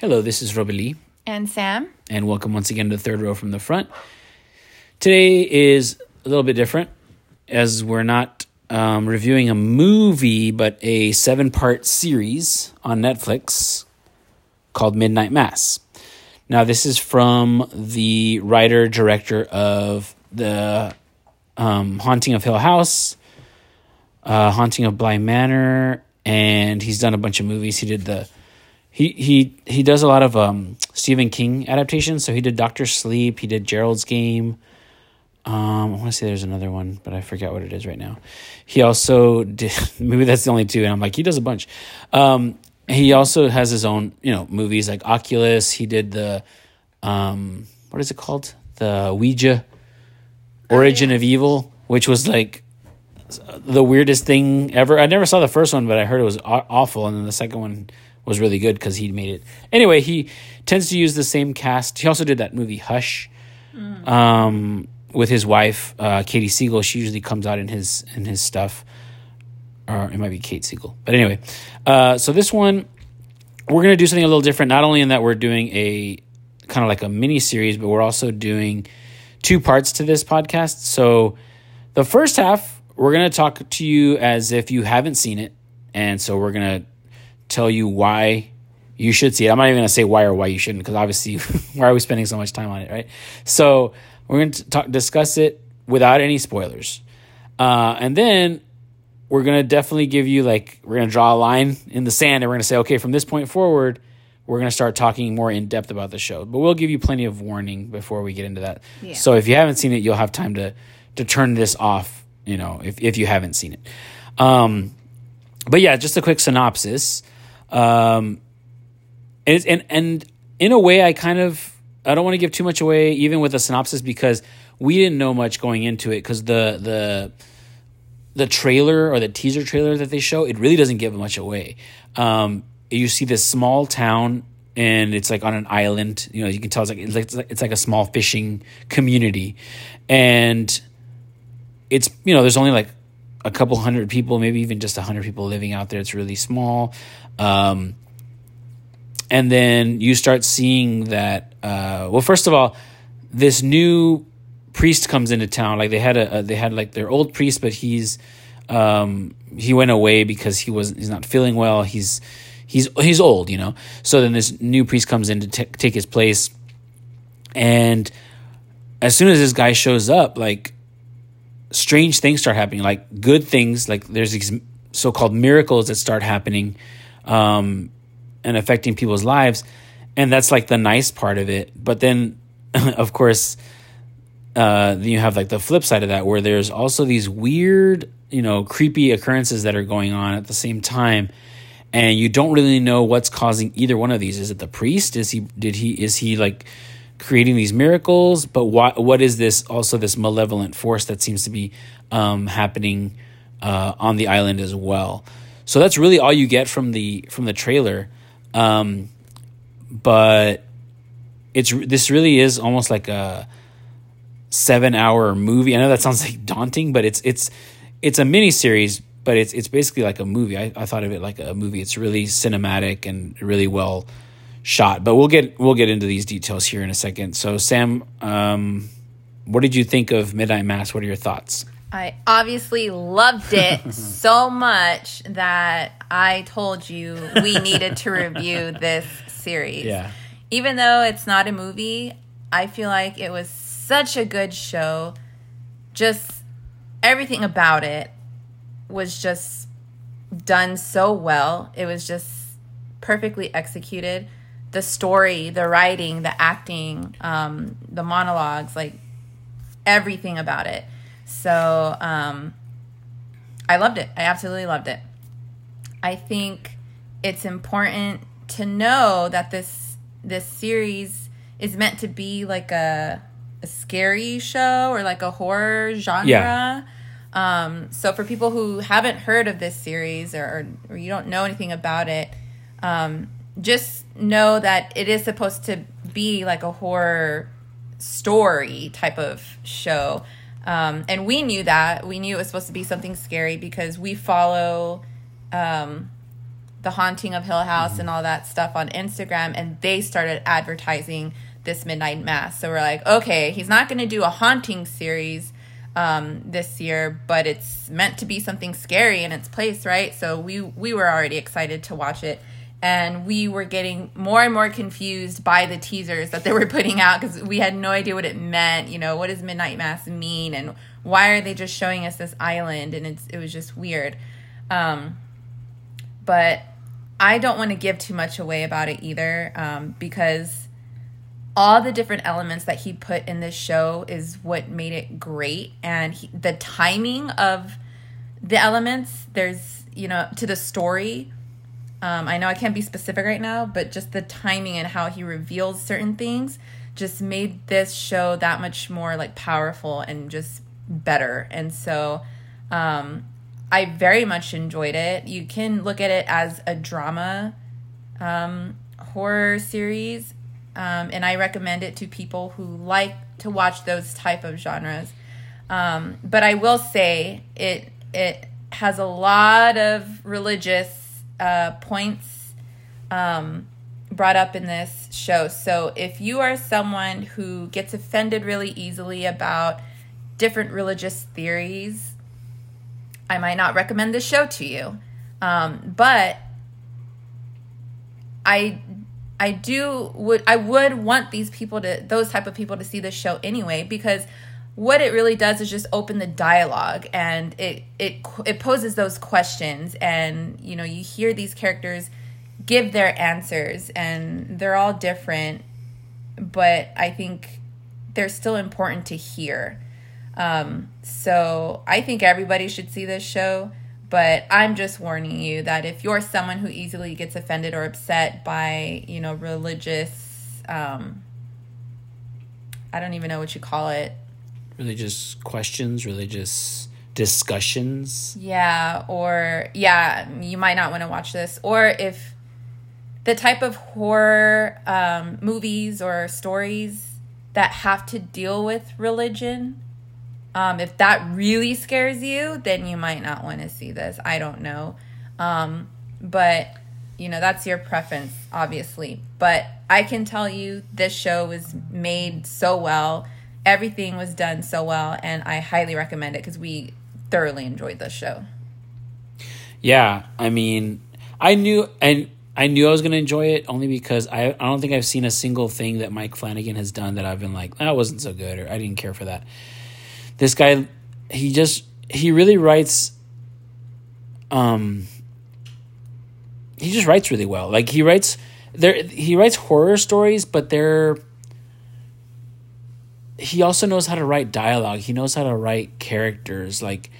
Hello, this is Robbie Lee. And Sam. And welcome once again to the Third Row from the Front. Today is a little bit different, as we're not reviewing a movie, but a 7-part series on Netflix called Midnight Mass. Now, this is from the writer-director of the Haunting of Hill House, Haunting of Bly Manor, and he's done a bunch of movies. He does a lot of Stephen King adaptations. So he did Doctor Sleep. He did Gerald's Game. I want to say there's another one, but I forget what it is right now. He also did maybe that's the only two, and I'm like, he does a bunch. He also has his own, movies like Oculus. He did the what is it called? The Ouija Origin of Evil, which was like the weirdest thing ever. I never saw the first one, but I heard it was awful, and then the second one was really good because he made it. Anyway, he tends to use the same cast. He also did that movie Hush with his wife, Kate Siegel. She usually comes out in his stuff. Or it might be Kate Siegel. But anyway, so this one, we're going to do something a little different, not only in that we're doing a kind of like a mini-series, but we're also doing 2 parts to this podcast. So the first half, we're going to talk to you as if you haven't seen it. And so we're going to tell you why you should see it. I'm not even going to say why or why you shouldn't, because obviously why are we spending so much time on it, right? So we're going to discuss it without any spoilers. And then we're going to definitely give you, we're going to draw a line in the sand, and we're going to say, okay, from this point forward, we're going to start talking more in depth about the show. But we'll give you plenty of warning before we get into that. Yeah. So if you haven't seen it, you'll have time to turn this off, if you haven't seen it. But yeah, just a quick synopsis. And in a way, I don't want to give too much away, even with a synopsis, because we didn't know much going into it, because the trailer or the teaser trailer that they show, it really doesn't give much away. You see this small town, and it's like on an island. You can tell it's like a small fishing community, and it's there's only like a couple hundred people, maybe even just 100 people living out there. It's really small. And then you start seeing that, well, first of all, this new priest comes into town. Like they had their old priest, but he went away because he's not feeling well. He's old, So then this new priest comes in to take his place. And as soon as this guy shows up, strange things start happening, good things, there's these so-called miracles that start happening and affecting people's lives, and that's the nice part of it. But then of course you have the flip side of that, where there's also these weird creepy occurrences that are going on at the same time, and you don't really know what's causing either one of these. Is it the priest? Is he creating these miracles? But what is this, also this malevolent force that seems to be happening on the island as well? So that's really all you get from the trailer, but this really is almost like a 7-hour movie. I know that sounds daunting, but it's a mini series, but it's basically like a movie. I thought of it like a movie. It's really cinematic and really well shot, but we'll get into these details here in a second. So Sam, what did you think of Midnight Mass? What are your thoughts? I obviously loved it so much that I told you we needed to review this series. Yeah. Even though it's not a movie, I feel like it was such a good show. Just everything about it was just done so well. It was just perfectly executed. The story, the writing, the acting, the monologues, everything about it. So I loved it. I absolutely loved it. I think it's important to know that this series is meant to be a scary show or a horror genre. Yeah. So for people who haven't heard of this series or you don't know anything about it, just know that it is supposed to be a horror story type of show. And we knew that. We knew it was supposed to be something scary because we follow The Haunting of Hill House and all that stuff on Instagram, and they started advertising this Midnight Mass. So we're like, okay, he's not going to do a haunting series this year, but it's meant to be something scary in its place, right? So we were already excited to watch it, and we were getting more and more confused by the teasers that they were putting out because we had no idea what it meant. You know, what does Midnight Mass mean, and why are they just showing us this island? And it was just weird. But I don't want to give too much away about it either, because all the different elements that he put in this show is what made it great. And the timing of the elements, there's, you know, to the story. I know I can't be specific right now, but just the timing and how he reveals certain things just made this show that much more, like, powerful and just better. And so I very much enjoyed it. You can look at it as a drama horror series, and I recommend it to people who like to watch those type of genres. But I will say it has a lot of religious points brought up in this show. So if you are someone who gets offended really easily about different religious theories, I might not recommend this show to you. But I would want those type of people to see this show anyway, because what it really does is just open the dialogue, and it poses those questions, and you know, you hear these characters give their answers, and they're all different, but I think they're still important to hear. So I think everybody should see this show, but I'm just warning you that if you're someone who easily gets offended or upset by, you know, religious, I don't even know what you call it. Religious questions, religious discussions. Yeah, you might not want to watch this. Or if the type of horror, movies or stories that have to deal with religion, if that really scares you, then you might not want to see this. I don't know. But, you know, that's your preference, obviously. But I can tell you this show was made so well. Everything was done so well. And I highly recommend it because we thoroughly enjoyed this show. Yeah, I mean, I knew I was going to enjoy it only because I don't think I've seen a single thing that Mike Flanagan has done that I've been like, that wasn't so good, or I didn't care for that. This guy, he just writes really well. Like, he writes horror stories, but he also knows how to write dialogue. He knows how to write characters. Like,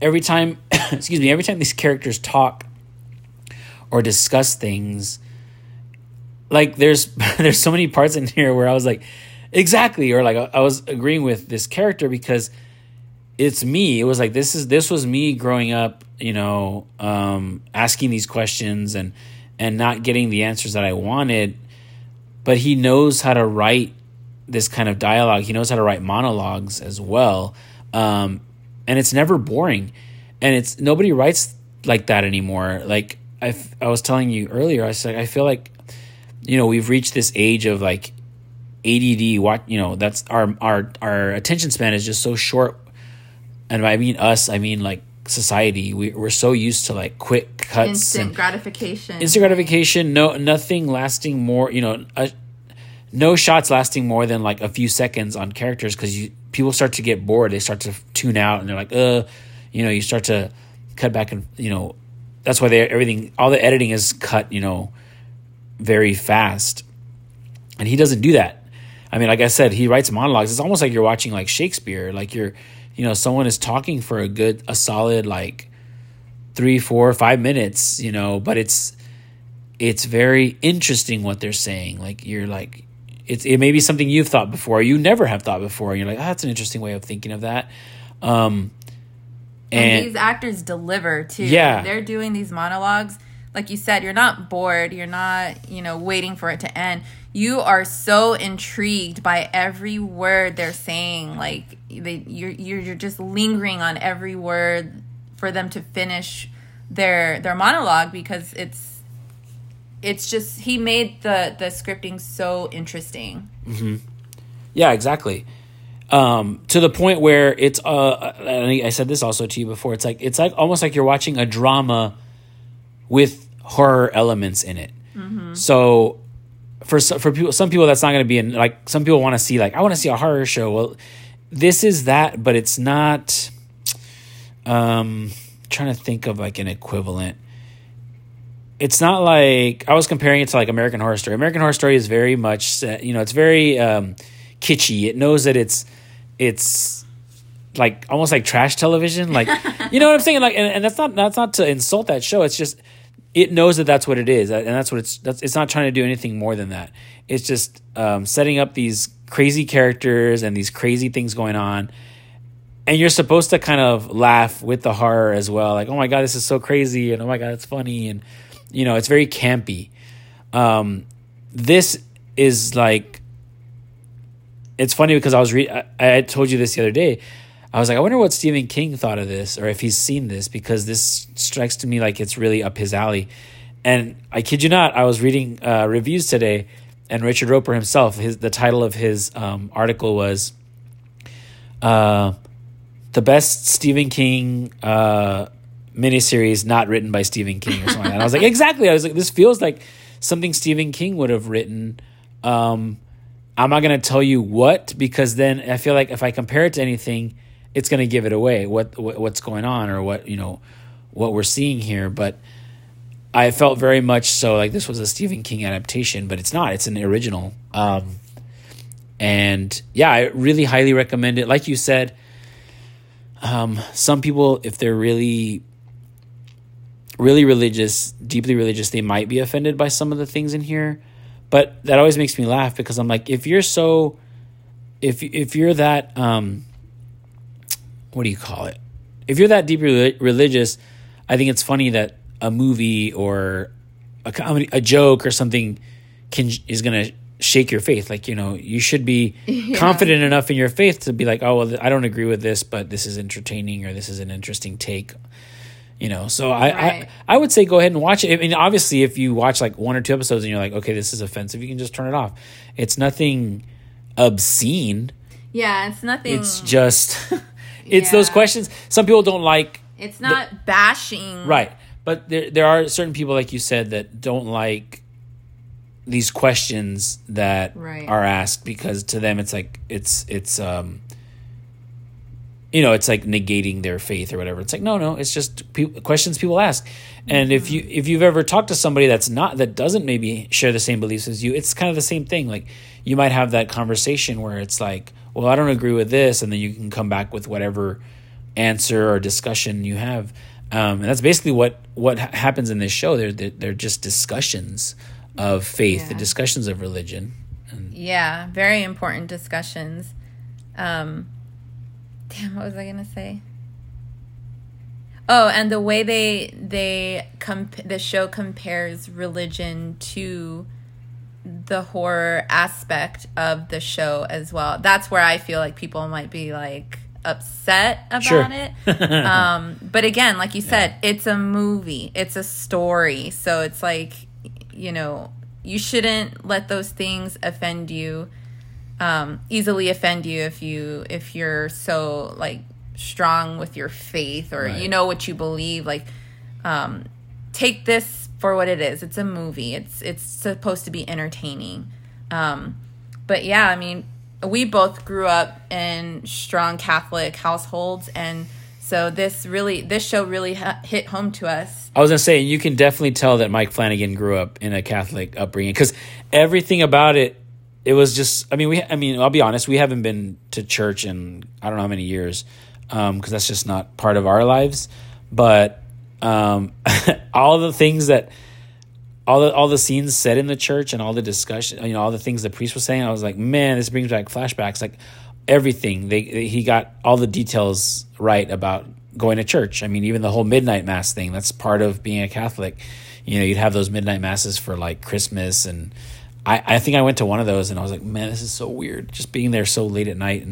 every time these characters talk or discuss things, like there's so many parts in here where I was like, exactly, or like I was agreeing with this character because it's me. It was like this was me growing up, you know, asking these questions and not getting the answers that I wanted. But he knows how to write this kind of dialogue. He knows how to write monologues as well, and it's never boring. And it's nobody writes like that anymore. Like I was telling you earlier, I said I feel like, you know, we've reached this age of like ADD, what, you know, that's our attention span is just so short. And I mean us, I mean like society. We're so used to like quick cuts, instant gratification, nothing lasting more, you know, no shots lasting more than like a few seconds on characters, because people start to get bored, they start to tune out, and they're like, you know, you start to cut back, and you know, that's why all the editing is cut, you know, very fast. And he doesn't do that. I mean, like I said, he writes monologues. It's almost like you're watching like Shakespeare, like you're, you know, someone is talking for a solid like 3, 4, 5 minutes, you know, but it's very interesting what they're saying. Like you're like, it may be something you've thought before, you never have thought before. And you're like, oh, that's an interesting way of thinking of that. And these actors deliver too. Yeah. They're doing these monologues. Like you said, you're not bored. You're not, you know, waiting for it to end. You are so intrigued by every word they're saying. Like you're just lingering on every word for them to finish their monologue, because it's just, he made the scripting so interesting. Mm-hmm. Yeah, exactly. To the point where it's and I said this also to you before, it's like almost like you're watching a drama with horror elements in it. Mm-hmm. So for people, some people, that's not going to be in, like, some people want to see, like, I want to see a horror show. Well, this is that, but it's not, trying to think of like an equivalent. It's not like, I was comparing it to like American Horror Story. American Horror Story is very much, it's very, kitschy. It knows that it's like almost like trash television. Like, you know what I'm saying? Like, and that's not to insult that show. It's just, it knows that that's what it is. And that's what it's not trying to do anything more than that. It's just setting up these crazy characters and these crazy things going on. And you're supposed to kind of laugh with the horror as well. Like, oh my God, this is so crazy. And oh my God, it's funny. And, it's very campy. This is like, it's funny because I told you this the other day. I was like, I wonder what Stephen King thought of this, or if he's seen this, because this strikes to me like it's really up his alley. And I kid you not, I was reading reviews today, and Richard Roper himself, the title of his article was "The Best Stephen King Miniseries Not Written by Stephen King" or something like that. And I was like, exactly. I was like, this feels like something Stephen King would have written. I'm not going to tell you what, because then I feel like if I compare it to anything, it's going to give it away what's going on, or what we're seeing here. But I felt very much so like this was a Stephen King adaptation, but it's not. It's an original. And yeah, I really highly recommend it. Like you said, some people, if they're really, really religious, deeply religious, they might be offended by some of the things in here. But that always makes me laugh, because I'm like, if you're that, what do you call it? If you're that deeply religious, I think it's funny that a movie or a comedy, a joke or something is going to shake your faith. Like, you should be confident enough in your faith to be like, oh, well, I don't agree with this, but this is entertaining, or this is an interesting take. So right. I would say go ahead and watch it. I mean, obviously, if you watch like one or two episodes and you're like, okay, this is offensive, you can just turn it off. It's nothing obscene. Yeah, it's nothing. It's just, it's those questions. Some people don't like. It's not bashing. Right. But there are certain people, like you said, that don't like these questions that are asked, because to them it's like, it's it's like negating their faith or whatever. It's like, no, it's just questions people ask. And if you've ever talked to somebody that doesn't maybe share the same beliefs as you, it's kind of the same thing. Like, you might have that conversation where it's like, well, I don't agree with this, and then you can come back with whatever answer or discussion you have. And that's basically what happens in this show. They're just discussions of faith, the discussions of religion. Yeah, very important discussions. Damn, what was I gonna say? Oh, and the way the show compares religion to the horror aspect of the show as well. That's where I feel like people might be like upset about it. But again, like you said, it's a movie, it's a story, so it's like, you shouldn't let those things offend you. Easily offend you if you're so like strong with your faith, or you know what you believe. Like, take this for what it is. It's a movie. It's supposed to be entertaining. But yeah, I mean, we both grew up in strong Catholic households, and so this show really hit home to us. I was gonna say, you can definitely tell that Mike Flanagan grew up in a Catholic upbringing, because everything about it. It was just, I'll be honest, we haven't been to church in I don't know how many years, because that's just not part of our lives. But all the scenes set in the church, and all the discussion, all the things the priest was saying, I was like, man, this brings back flashbacks. Like, everything, he got all the details right about going to church. I mean, even the whole midnight mass thing, that's part of being a Catholic. You'd have those midnight masses for like Christmas, and I think I went to one of those, and I was like, man, this is so weird, just being there so late at night.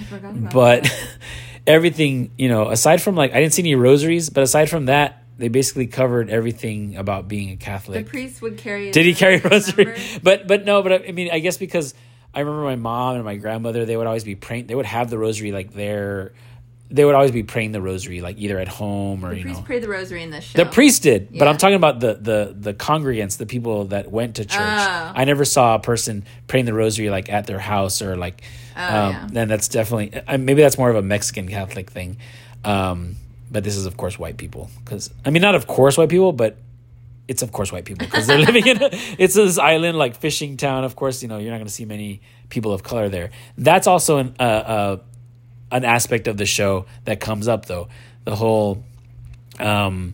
I forgot about that. Everything, aside from like, I didn't see any rosaries, but aside from that, They basically covered everything about being a Catholic. The priest would carry. Did he carry a rosary? But no. But I mean, I guess because I remember my mom and my grandmother, they would always be praying. They would have the rosary like there. They would always be praying the rosary, like either at home or, you know. The priest prayed the rosary in this show. The priest did. Yeah. But I'm talking about the congregants, the people that went to church. Oh. I never saw a person praying the rosary like at their house or like. Oh, yeah. And that's definitely, maybe that's more of a Mexican Catholic thing. But this is, of course, white people. Because I mean, not of course white people, but it's of course white people. Because they're living in it's this island, like fishing town. Of course, you know, you're not going to see many people of color there. That's also an aspect of the show that comes up, though. The whole the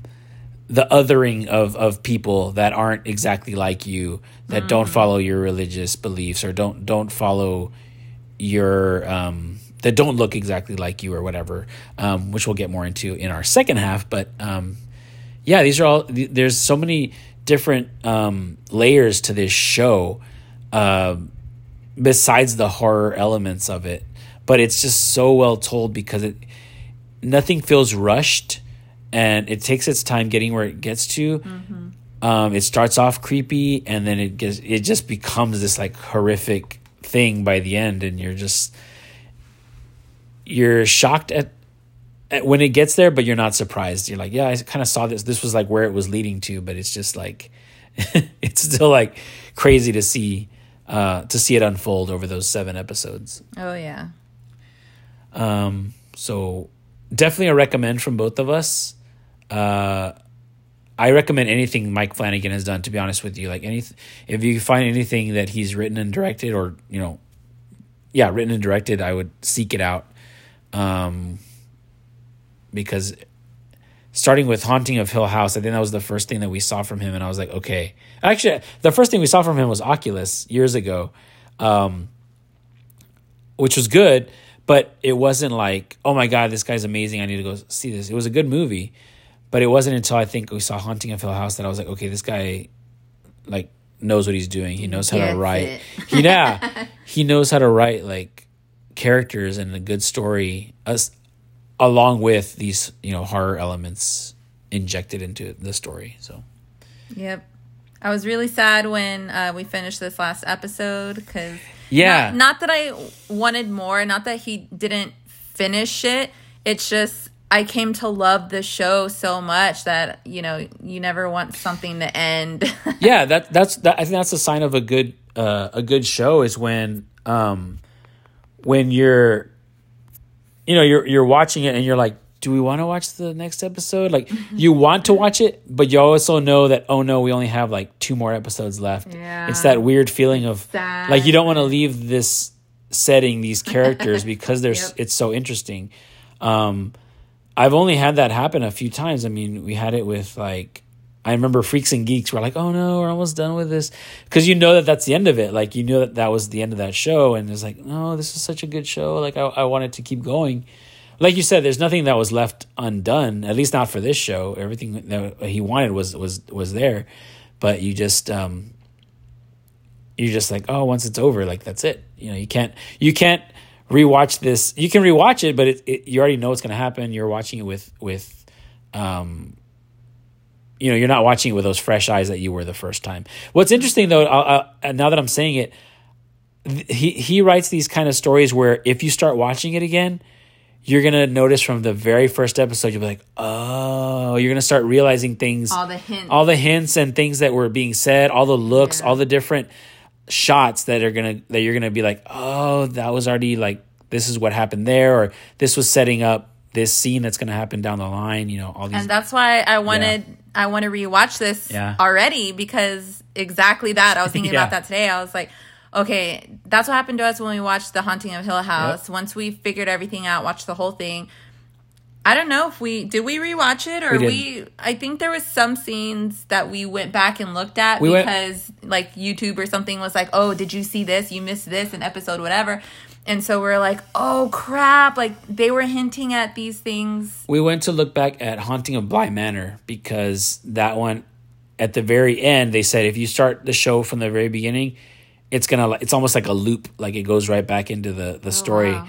othering of people that aren't exactly like you, that don't follow your religious beliefs or don't follow your that don't look exactly like you or whatever, which we'll get more into in our second half. But yeah, these are all there's so many different layers to this show besides the horror elements of it. But it's just so well told because nothing feels rushed, and it takes its time getting where it gets to. Mm-hmm. It starts off creepy, and then it just becomes this like horrific thing by the end, and you're shocked at when it gets there, but you're not surprised. You're like, yeah, I kind of saw this. This was like where it was leading to, but it's just like it's still like crazy to see it unfold over those 7 episodes. Oh yeah. So definitely a recommend from both of us. I recommend anything Mike Flanagan has done, to be honest with you. Like if you find anything that he's written and directed, or, you know, yeah, written and directed, I would seek it out. Because starting with Haunting of Hill House, I think that was the first thing that we saw from him. And I was like, okay. Actually, the first thing we saw from him was Oculus years ago, which was good. But it wasn't like, oh my God, this guy's amazing, I need to go see this. It was a good movie. But it wasn't until I think we saw Haunting of Hill House that I was like, okay, this guy like knows what he's doing. He knows how to write. He knows how to write like characters and a good story along with these, you know, horror elements injected into the story. So, yep. I was really sad when we finished this last episode because not that I wanted more, not that he didn't finish it. It's just I came to love the show so much that, you know, you never want something to end. Yeah, that's I think that's a sign of a good show is when you're, you know, you're watching it and you're like, do we want to watch the next episode? Like you want to watch it, but you also know that, oh no, we only have like 2 more episodes left. Yeah. It's that weird feeling of sad. Like you don't want to leave this setting, these characters, because there's it's so interesting. I've only had that happen a few times. I mean, we had it with like, I remember Freaks and Geeks were like, oh no, we're almost done with this. Cause you know that that's the end of it. Like, you know, that was the end of that show. And it's like, no, oh, this is such a good show. Like I wanted to keep going. Like you said, there's nothing that was left undone, at least not for this show. Everything that he wanted was there, but you're just like, oh, once it's over, like that's it. You know, you can't rewatch this. You can rewatch it, but you already know what's going to happen. You're watching it with you know, you're not watching it with those fresh eyes that you were the first time. What's interesting though, now that I'm saying it, he writes these kind of stories where if you start watching it again, you're going to notice from the very first episode, you'll be like, oh, you're going to start realizing things. All the hints and things that were being said, all the looks, all the different shots that you're going to be like, oh, that was already like, this is what happened there. Or this was setting up this scene that's going to happen down the line, you know, all these. And that's why I want to rewatch this already, because exactly that. I was thinking about that today. I was like, okay, that's what happened to us when we watched The Haunting of Hill House. Yep. Once we figured everything out, watched the whole thing. I don't know if we rewatch it, or we I think there was some scenes that we went back and looked at because like YouTube or something was like, oh, did you see this? You missed this in episode whatever. And so we're like, oh crap, like they were hinting at these things. We went to look back at Haunting of Bly Manor because that one at the very end, they said if you start the show from the very beginning, it's almost like a loop, like it goes right back into the story. Wow.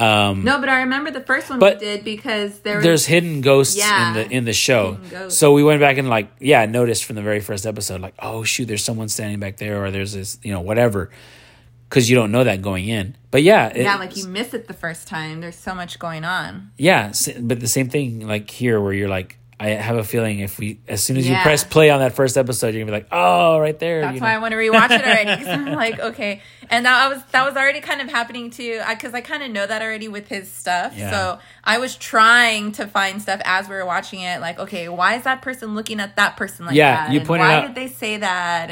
No, but I remember the first one we did because there's hidden ghosts in the show. So we went back and noticed from the very first episode, like, oh shoot, there's someone standing back there, or there's this, whatever. Because you don't know that going in. But yeah. You miss it the first time. There's so much going on. Yeah, but the same thing like here where you're like, I have a feeling as soon as you press play on that first episode, you're going to be like, oh, right there. That's why I want to rewatch it already, because I'm like, okay. And that was already kind of happening too, because I kind of know that already with his stuff. Yeah. So I was trying to find stuff as we were watching it, like, okay, why is that person looking at that person like that? Yeah, you pointed out. Why did they say that?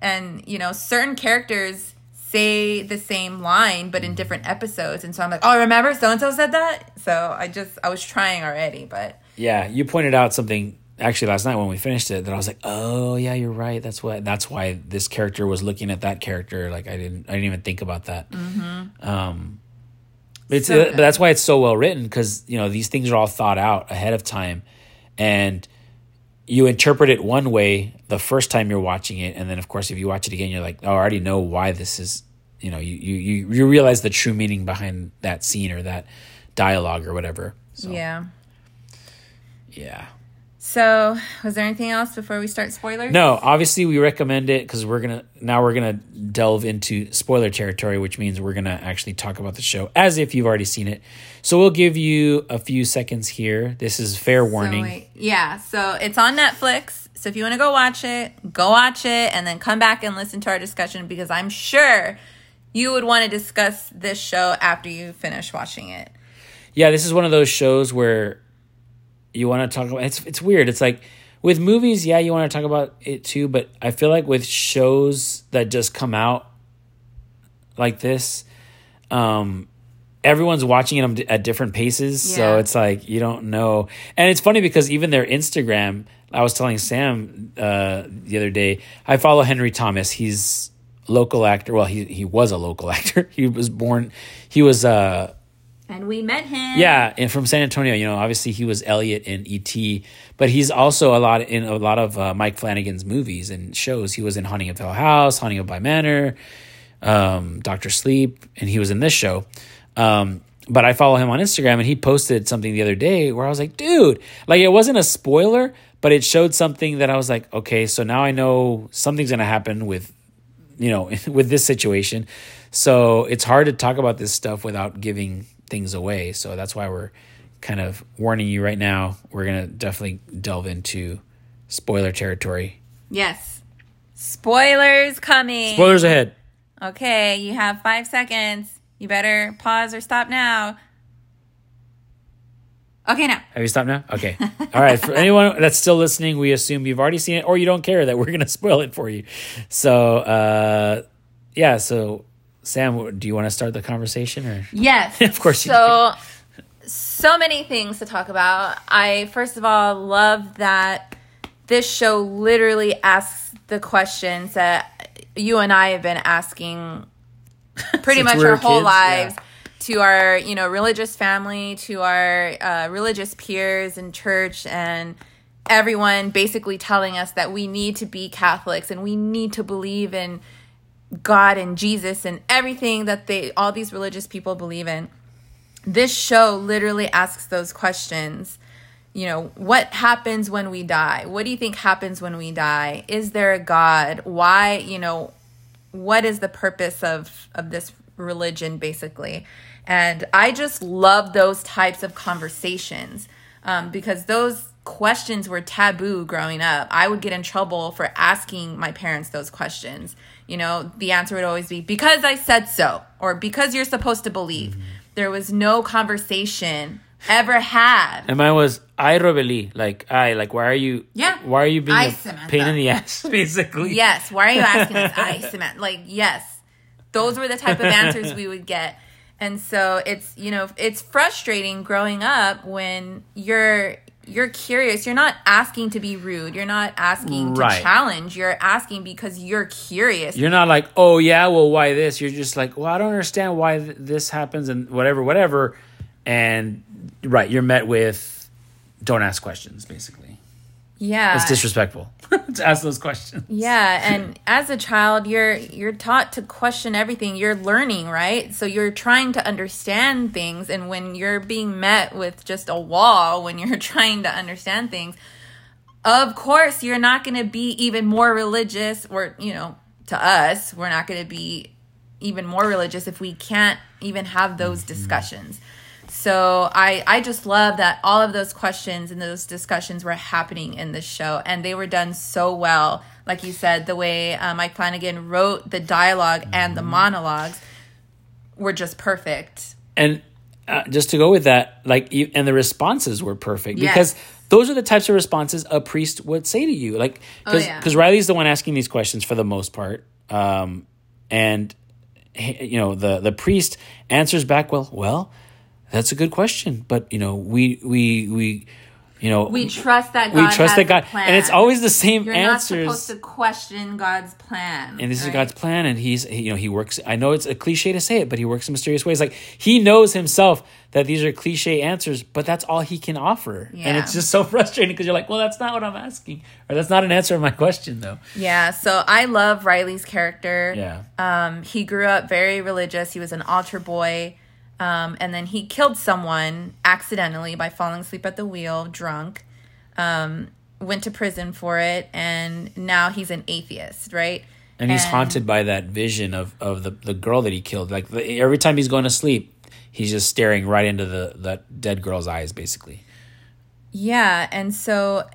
And certain characters say the same line but in different episodes, and so I'm like, oh, remember so-and-so said that? So I was trying already, but... Yeah, you pointed out something actually last night when we finished it that I was like, oh yeah, you're right. That's why this character was looking at that character. Like I didn't even think about that. Mm-hmm. But that's why it's so well written, because these things are all thought out ahead of time, and you interpret it one way the first time you're watching it, and then of course if you watch it again, you're like, oh, I already know why this is. You realize the true meaning behind that scene or that dialogue or whatever. So. Yeah. Yeah. So, was there anything else before we start spoilers? No, obviously we recommend it because we're gonna delve into spoiler territory, which means we're gonna actually talk about the show as if you've already seen it. So we'll give you a few seconds here. This is fair warning. So it's on Netflix. So if you want to go watch it, and then come back and listen to our discussion, because I'm sure you would want to discuss this show after you finish watching it. Yeah, this is one of those shows where. You want to talk about it's weird. It's like with movies, yeah, you want to talk about it too, but I feel like with shows that just come out like this, everyone's watching them at different paces, so it's like you don't know. And it's funny because even their Instagram, I was telling Sam the other day, I follow Henry Thomas. He's local actor. Well, he was a local actor. And we met him. Yeah, and from San Antonio, obviously he was Elliot in E.T., but he's also in a lot of Mike Flanagan's movies and shows. He was in Haunting of Hill House, Haunting of Bly Manor, Doctor Sleep, and he was in this show. But I follow him on Instagram, and he posted something the other day where I was like, dude, like it wasn't a spoiler, but it showed something that I was like, okay, so now I know something's going to happen with, with this situation. So it's hard to talk about this stuff without giving things away, so that's why we're kind of warning you right now. We're gonna definitely delve into spoiler territory. Yes, spoilers coming. Spoilers ahead. Okay, you have 5 seconds. You better pause or stop now. Okay, now. Have you stopped now? Okay. All right. For anyone that's still listening, we assume you've already seen it, or you don't care that we're gonna spoil it for you. So, So. Sam, do you want to start the conversation? Or? Yes. Of course you do. So many things to talk about. I, first of all, love that this show literally asks the questions that you and I have been asking pretty much our whole lives to our, religious family, to our religious peers in church, and everyone basically telling us that we need to be Catholics and we need to believe in God and Jesus and everything that all these religious people believe in. This show literally asks those questions. What happens when we die? What do you think happens when we die? Is there a God? Why, what is the purpose of this religion, basically? And I just love those types of conversations because those questions were taboo growing up. I would get in trouble for asking my parents those questions. The answer would always be, because I said so, or because you're supposed to believe. Mm-hmm. There was no conversation ever had. And mine was, I rebelli. Like, why are you? Yeah. Why are you being a pain in the ass, basically? Yes. Why are you asking this? Yes. Those were the type of answers we would get. And so it's, it's frustrating growing up when you're curious. You're not asking to be rude. You're not asking to challenge. You're asking because you're curious. You're not like, oh, yeah, well, why this? You're just like, well, I don't understand why this happens and whatever. And, you're met with don't ask questions, basically. Yeah. It's disrespectful to ask those questions. Yeah, and as a child, you're taught to question everything. You're learning, right? So you're trying to understand things, and when you're being met with just a wall when you're trying to understand things, of course you're not going to be even more religious, or, you know, to us, we're not going to be even more religious if we can't even have those discussions. So I just love that all of those questions and those discussions were happening in the show, and they were done so well. Like you said, the way Mike Flanagan wrote the dialogue and the monologues were just perfect. And just to go with that, like, and the responses were perfect, because those are the types of responses a priest would say to you, like, because Riley's the one asking these questions for the most part, and you know the priest answers back well. That's a good question, but you know we you know we trust that God has a plan. And it's always the same answers. You're not supposed to question God's plan. And this is God's plan, and he works. I know it's a cliche to say it, but he works in mysterious ways. Like, he knows himself that these are cliche answers, but that's all he can offer. Yeah. And it's just so frustrating because you're like, well, that's not what I'm asking, or that's not an answer to my question, though. Yeah. So I love Riley's character. Yeah. He grew up very religious. He was an altar boy. And then he killed someone accidentally by falling asleep at the wheel, drunk, went to prison for it, and now he's an atheist, right? And he's haunted by that vision of the girl that he killed. Like, every time he's going to sleep, he's just staring right into that dead girl's eyes, basically. Yeah, and so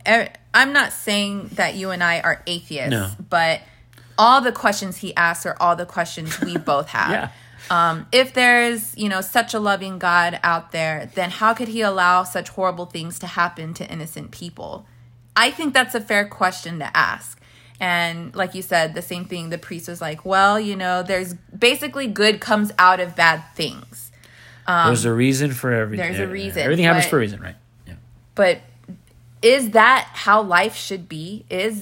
I'm not saying that you and I are atheists, but all the questions he asks are all the questions we both have. Yeah. If there's, you know, such a loving God out there, then how could he allow such horrible things to happen to innocent people? I think that's a fair question to ask. And like you said, the same thing, the priest was like, well, you know, there's basically good comes out of bad things. There's a reason for everything. There's a reason. Everything happens for a reason, right? Yeah. But is that how life should be? Is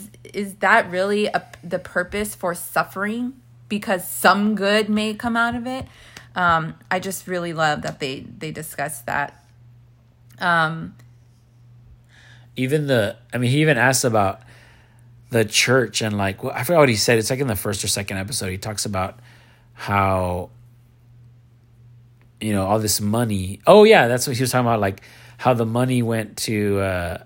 that really the purpose for suffering? Because some good may come out of it. I just really love that they discussed that. He even asks about the church and, like, well, I forgot what he said. It's like in the first or second episode, he talks about how, you know, all this money. Oh yeah, that's what he was talking about. Like, how the money went to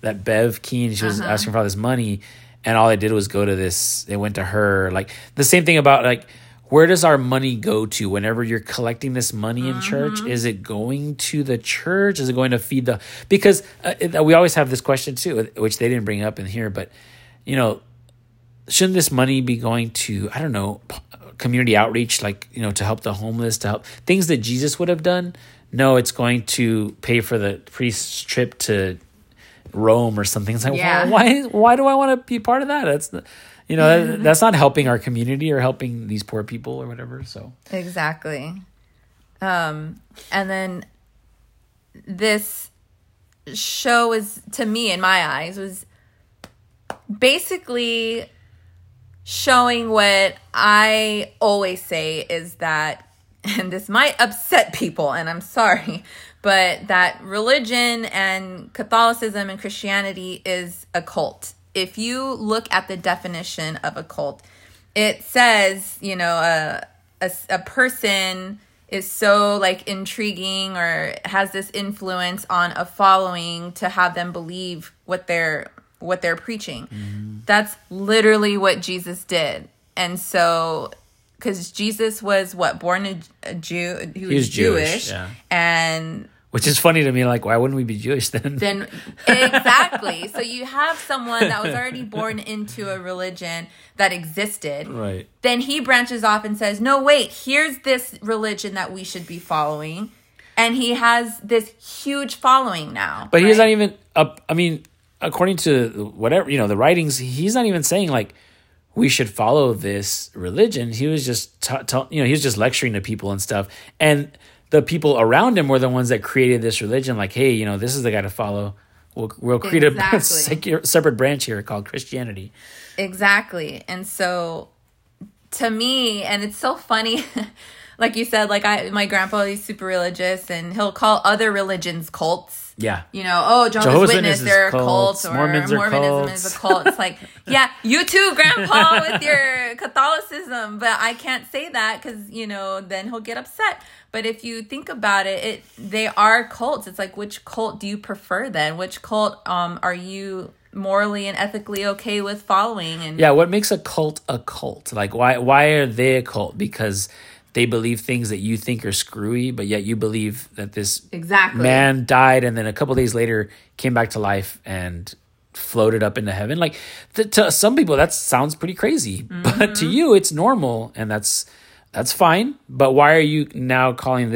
that Bev Keane. She was asking for all this money. And all they did was go to this. They went to her. Like, the same thing about, like, where does our money go to whenever you're collecting this money in church? Is it going to the church? Is it going to feed the? Because we always have this question too, which they didn't bring up in here. But, you know, shouldn't this money be going to, I don't know, community outreach, like, you know, to help the homeless, to help things that Jesus would have done? No, it's going to pay for the priest's trip to Rome or something. It's like, why do I want to be part of that? That's that's not helping our community or helping these poor people or whatever. So exactly. And then this show is, to me, in my eyes, was basically showing what I always say is that, and this might upset people, and I'm sorry, but that religion and Catholicism and Christianity is a cult. If you look at the definition of a cult, it says, you know, a person is so, like, intriguing or has this influence on a following to have them believe what they're preaching. Mm-hmm. That's literally what Jesus did. And so, because Jesus was, born a Jew? He was Jewish. Yeah. And which is funny to me, like, why wouldn't we be Jewish then? Then exactly. So you have someone that was already born into a religion that existed. Right. Then he branches off and says, no, wait, here's this religion that we should be following. And he has this huge following now. But he's not even, according to whatever, you know, the writings, he's not even saying, like, we should follow this religion. He was just he was just lecturing to people and stuff. And the people around him were the ones that created this religion. Like, hey, you know, this is the guy to follow. We'll create a separate branch here called Christianity. Exactly. And so, to me, and it's so funny, like you said, like my grandpa, he's super religious, and he'll call other religions cults. Yeah. You know, oh, Jehovah's Witness, they're a cult, or Mormonism is a cult. It's like, yeah, you too, Grandpa, with your Catholicism. But I can't say that because, you know, then he'll get upset. But if you think about it, they are cults. It's like, which cult do you prefer then? Which cult are you morally and ethically okay with following? And yeah, what makes a cult a cult? Like, why are they a cult? Because they believe things that you think are screwy, but yet you believe that this man died and then a couple days later came back to life and floated up into heaven. Like, to some people, that sounds pretty crazy. Mm-hmm. But to you, it's normal, and that's fine. But why are you now calling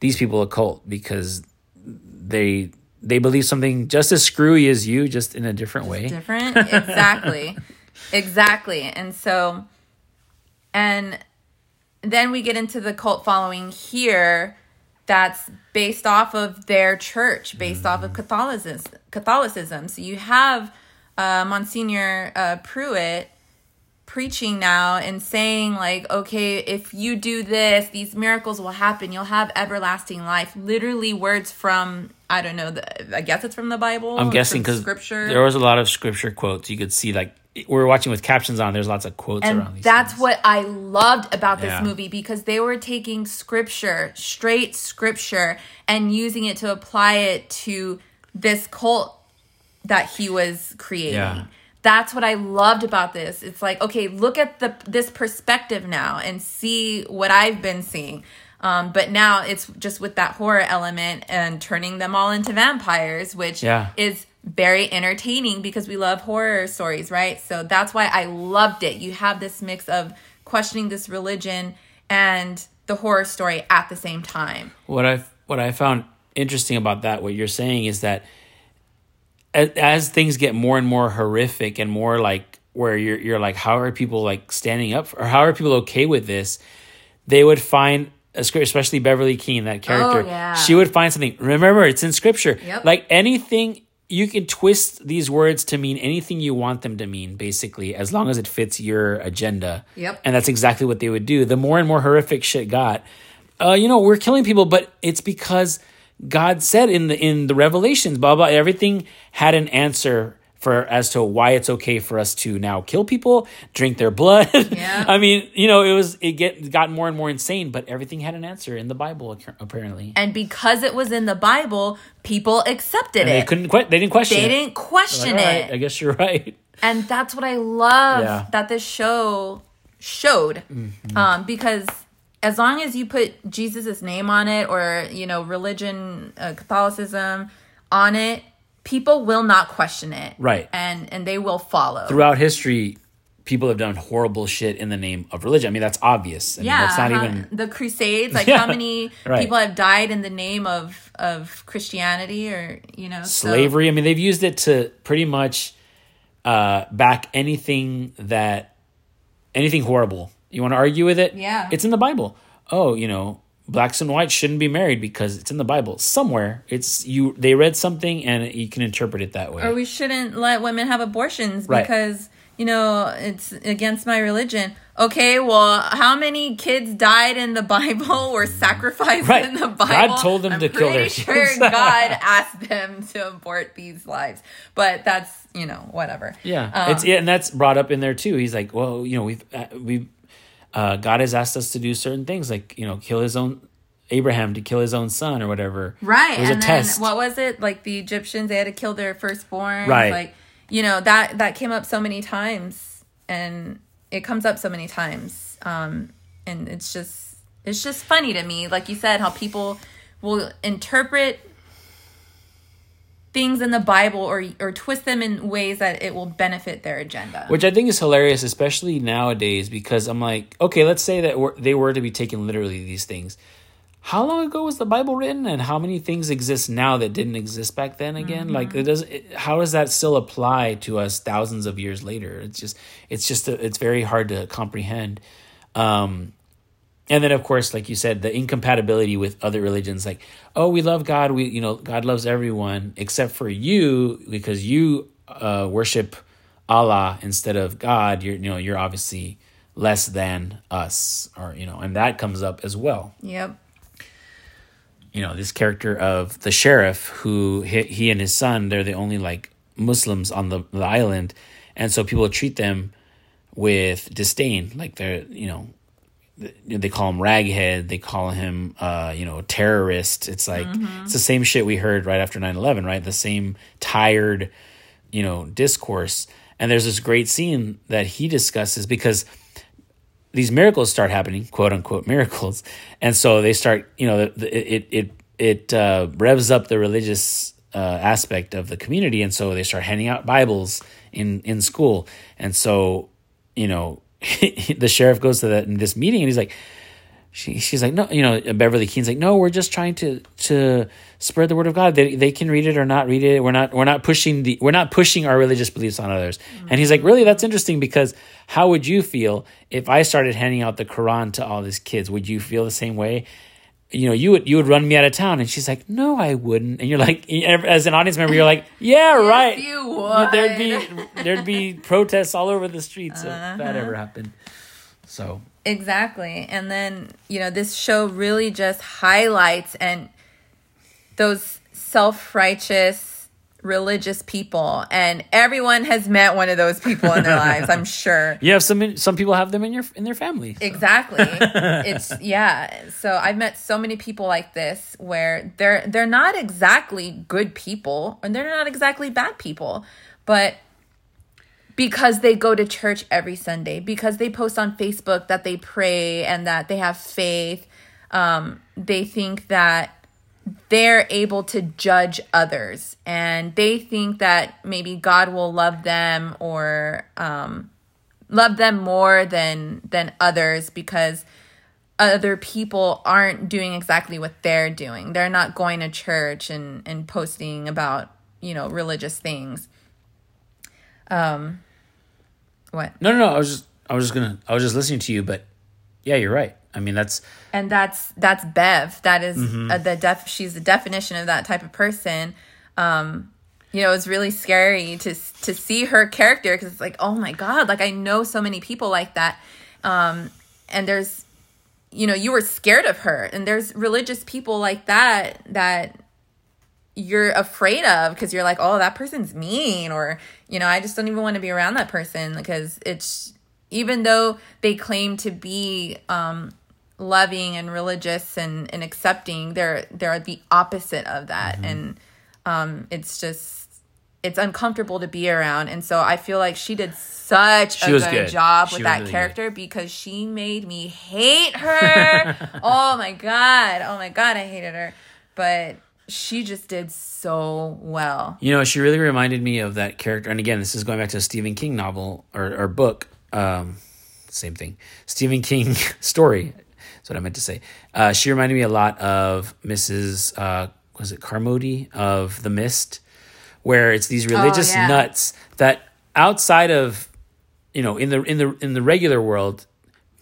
these people a cult? Because they believe something just as screwy as you, just in a different way. Different? Exactly. Exactly. And so... and... then we get into the cult following here that's based off of their church, based off of Catholicism. So you have Monsignor Pruitt preaching now and saying, like, okay, if you do this, these miracles will happen. You'll have everlasting life. Literally words from, I don't know, I guess it's from the Bible. I'm guessing because there was a lot of scripture quotes. You could see, like, we're watching with captions on. There's lots of quotes around these. And that's what I loved about this movie, because they were taking scripture, straight scripture, and using it to apply it to this cult that he was creating. Yeah. That's what I loved about this. It's like, okay, look at this perspective now and see what I've been seeing. But now it's just with that horror element and turning them all into vampires, which is very entertaining because we love horror stories, right? So that's why I loved it. You have this mix of questioning this religion and the horror story at the same time. What I found interesting about that, what you're saying, is that as things get more and more horrific and more like where you're like, how are people like standing up for, or how are people okay with this? They would find, especially Beverly Keane, that character, she would find something. Remember, it's in scripture. Yep. Like anything. You can twist these words to mean anything you want them to mean, basically, as long as it fits your agenda. Yep. And that's exactly what they would do. The more and more horrific shit got, you know, we're killing people, but it's because God said in the Revelations, blah, blah, everything had an answer for as to why it's okay for us to now kill people, drink their blood. Yeah. I mean, you know, it got more and more insane, but everything had an answer in the Bible, apparently. And because it was in the Bible, people accepted and it. They didn't question it. All right, I guess you're right. And that's what I love that this show showed, because as long as you put Jesus' name on it, or, you know, religion, Catholicism on it, people will not question it. Right. And they will follow. Throughout history, people have done horrible shit in the name of religion. I mean, that's obvious. I mean, that's not even... The Crusades, like how many people have died in the name of Christianity, or, you know... Slavery. So... I mean, they've used it to pretty much back anything horrible. You want to argue with it? Yeah. It's in the Bible. Oh, you know... Blacks and whites shouldn't be married because it's in the Bible somewhere. They read something and you can interpret it that way. Or we shouldn't let women have abortions because, you know, it's against my religion. Okay, well, how many kids died in the Bible or sacrificed in the Bible? God told them to kill their kids. I'm pretty sure God asked them to abort these lives. But that's, you know, whatever. Yeah, and that's brought up in there too. He's like, well, you know, God has asked us to do certain things, like, you know, Abraham to kill his own son or whatever. Right. There's a test. What was it? Like the Egyptians, they had to kill their firstborn. Right. Like, you know, that came up so many times, and it comes up so many times. And it's just funny to me, like you said, how people will interpret things in the Bible or twist them in ways that it will benefit their agenda. Which I think is hilarious, especially nowadays, because I'm like, okay, let's say that they were to be taken literally, these things. How long ago was the Bible written, and how many things exist now that didn't exist back then again? Mm-hmm. Like, how does that still apply to us thousands of years later? It's very hard to comprehend. And then, of course, like you said, the incompatibility with other religions, like, oh, we love God. We, you know, God loves everyone except for you, because you worship Allah instead of God. You're obviously less than us, or, you know, and that comes up as well. Yep. you know, this character of the sheriff who he and his son, they're the only like Muslims on the island. And so people treat them with disdain, like they're, you know, they call him raghead. They call him, you know, terrorist. It's like, it's the same shit we heard right after 9/11, right? The same tired, you know, discourse. And there's this great scene that he discusses because these miracles start happening, quote unquote miracles. And so they start, you know, it revs up the religious aspect of the community. And so they start handing out Bibles in school. And so, you know, the sheriff goes to this meeting and he's like, she's like, no, you know, Beverly Keene's like, no, we're just trying to spread the word of God. They can read it or not read it. We're not pushing our religious beliefs on others. Mm-hmm. And he's like, really, that's interesting, because how would you feel if I started handing out the Quran to all these kids? Would you feel the same way? You know, you would run me out of town. And she's like, no, I wouldn't. And you're like, as an audience member, you're like, yeah, right. Yes, you would. There'd be protests all over the streets if that ever happened. So exactly. And then, you know, this show really just highlights and those self-righteous religious people, and everyone has met one of those people in their lives, I'm sure. Yeah, some people have them in their family. So. Exactly. So I've met so many people like this where they're not exactly good people and they're not exactly bad people, but because they go to church every Sunday, because they post on Facebook that they pray and that they have faith, they think that they're able to judge others, and they think that maybe God will love them or love them more than others because other people aren't doing exactly what they're doing. They're not going to church and posting about, you know, religious things. What? No. I was just listening to you, but yeah, you're right. I mean, that's Bev. That is she's the definition of that type of person. You know, it's really scary to see her character, because it's like, oh my God, like I know so many people like that. And there's, you know, you were scared of her, and there's religious people like that you're afraid of because you're like, oh, that person's mean, or, you know, I just don't even want to be around that person, because it's, even though they claim to be loving and religious and accepting, they're the opposite of that. Mm-hmm. And it's just, it's uncomfortable to be around. And so I feel like she did such a good job with that character, because she made me hate her. Oh my God, I hated her. But she just did so well. You know, she really reminded me of that character. And again, this is going back to a Stephen King novel or book. Same thing. Stephen King story. That's what I meant to say. She reminded me a lot of Mrs. Was it Carmody of The Mist, where it's these religious nuts that outside of, you know, in the regular world,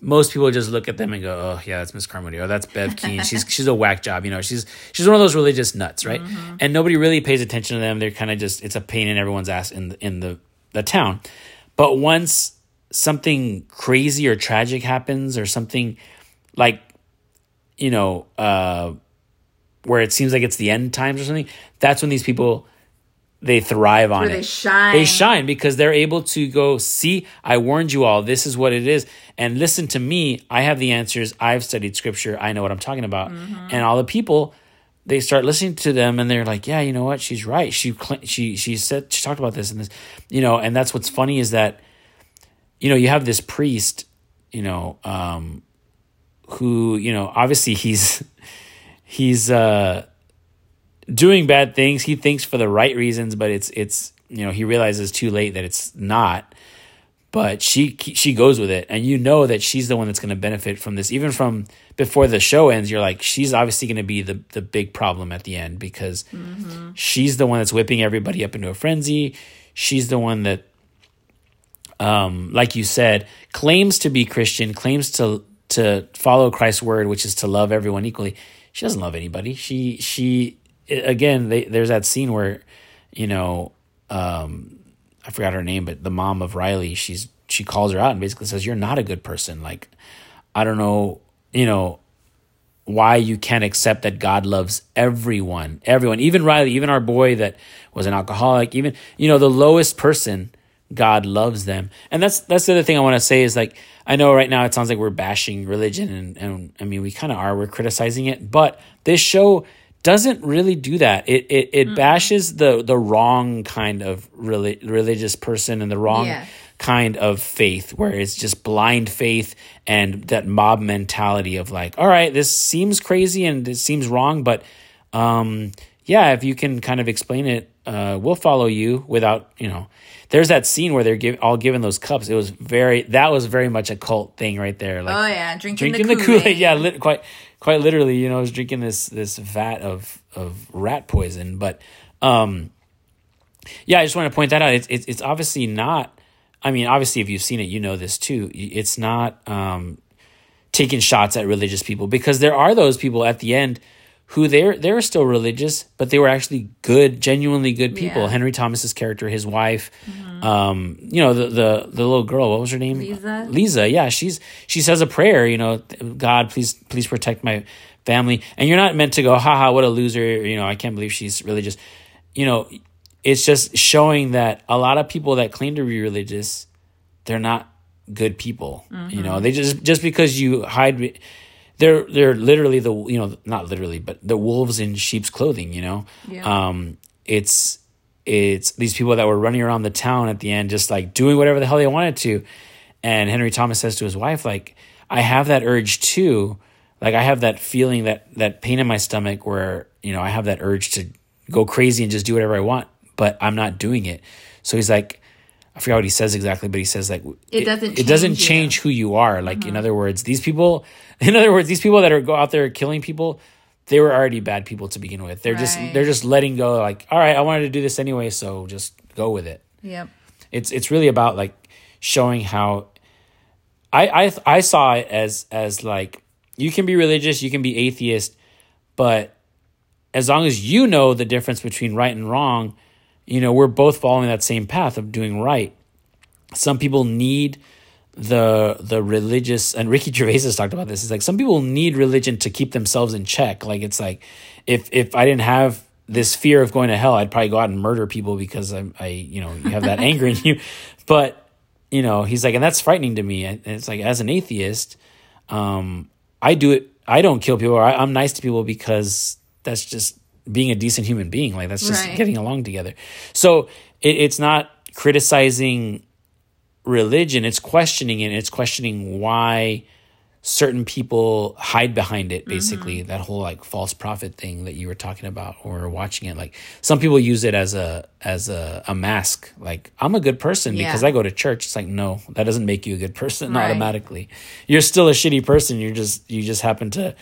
most people just look at them and go, oh yeah, that's Miss Carmody. Oh, that's Bev Keane. She's a whack job. You know, she's one of those religious nuts, right? Mm-hmm. And nobody really pays attention to them. They're kind of just, it's a pain in everyone's ass in the town. But once something crazy or tragic happens, or something like, you know, where it seems like it's the end times or something, that's when these people, they thrive on it. They shine because they're able to go, see, I warned you all, this is what it is. And listen to me, I have the answers. I've studied scripture. I know what I'm talking about. Mm-hmm. And all the people, they start listening to them, and they're like, yeah, you know what? She's right. She said, she talked about this and this, you know, and that's what's funny is that, you know, you have this priest, you know, who, you know, obviously he's doing bad things. He thinks for the right reasons, but it's you know, he realizes too late that it's not. But she goes with it, and you know that she's the one that's going to benefit from this. Even from before the show ends, you're like, she's obviously going to be the big problem at the end, because she's the one that's whipping everybody up into a frenzy. She's the one that, like you said, claims to be Christian, claims to follow Christ's word, which is to love everyone equally. She doesn't love anybody. She again, there's that scene where, you know, I forgot her name, but the mom of Riley, she calls her out and basically says, you're not a good person. Like, I don't know, you know, why you can't accept that God loves everyone, even Riley, even our boy that was an alcoholic, even, you know, the lowest person, God loves them. And that's the other thing I want to say is, like, I know right now it sounds like we're bashing religion, and I mean, we kind of are, we're criticizing it, but this show doesn't really do that. It mm-hmm. bashes the wrong kind of religious person and the wrong kind of faith, where it's just blind faith and that mob mentality of like, all right, this seems crazy and it seems wrong, but if you can kind of explain it, we'll follow you without, you know. There's that scene where they're all given those cups. That was very much a cult thing right there. Like, oh yeah, drinking the Kool-Aid. Yeah, quite literally, you know, I was drinking this vat of rat poison. But I just want to point that out. It's obviously not. I mean, obviously, if you've seen it, you know this too. It's not taking shots at religious people, because there are those people at the end who they're still religious, but they were actually good, genuinely good people. Yeah. Henry Thomas's character, his wife, mm-hmm. You know, the little girl, what was her name? Lisa. Yeah, she says a prayer, you know, God, please protect my family. And you're not meant to go, haha, what a loser, you know, I can't believe she's religious. You know, it's just showing that a lot of people that claim to be religious, they're not good people. Mm-hmm. You know, they just because you hide. They're literally the, you know, not literally, but the wolves in sheep's clothing, you know? Yeah. It's these people that were running around the town at the end, just like doing whatever the hell they wanted to. And Henry Thomas says to his wife, like, I have that urge too. Like, I have that feeling, that pain in my stomach where, you know, I have that urge to go crazy and just do whatever I want, but I'm not doing it. So he's like, I forgot what he says exactly, but he says, like, it doesn't change who you are. Like, mm-hmm. In other words, these people that go out there killing people, they were already bad people to begin with. They're just letting go, like, all right, I wanted to do this anyway, so just go with it. Yep. It's really about, like, showing how I saw it as like, you can be religious, you can be atheist, but as long as you know the difference between right and wrong, you know, we're both following that same path of doing right. Some people need the religious, and Ricky Gervais has talked about this. It's like, some people need religion to keep themselves in check. Like, it's like, if I didn't have this fear of going to hell, I'd probably go out and murder people because I you know, you have that anger in you. But, you know, he's like, and that's frightening to me. And it's like, as an atheist, I do it. I don't kill people. I'm nice to people because that's just being a decent human being. Like, that's just getting along together. So it's not criticizing religion. It's questioning it. It's questioning why certain people hide behind it, basically. Mm-hmm. That whole, like, false prophet thing that you were talking about, or watching it. Like, some people use it as a mask. Like, I'm a good person because I go to church. It's like, no, that doesn't make you a good person automatically. You're still a shitty person. You just happen to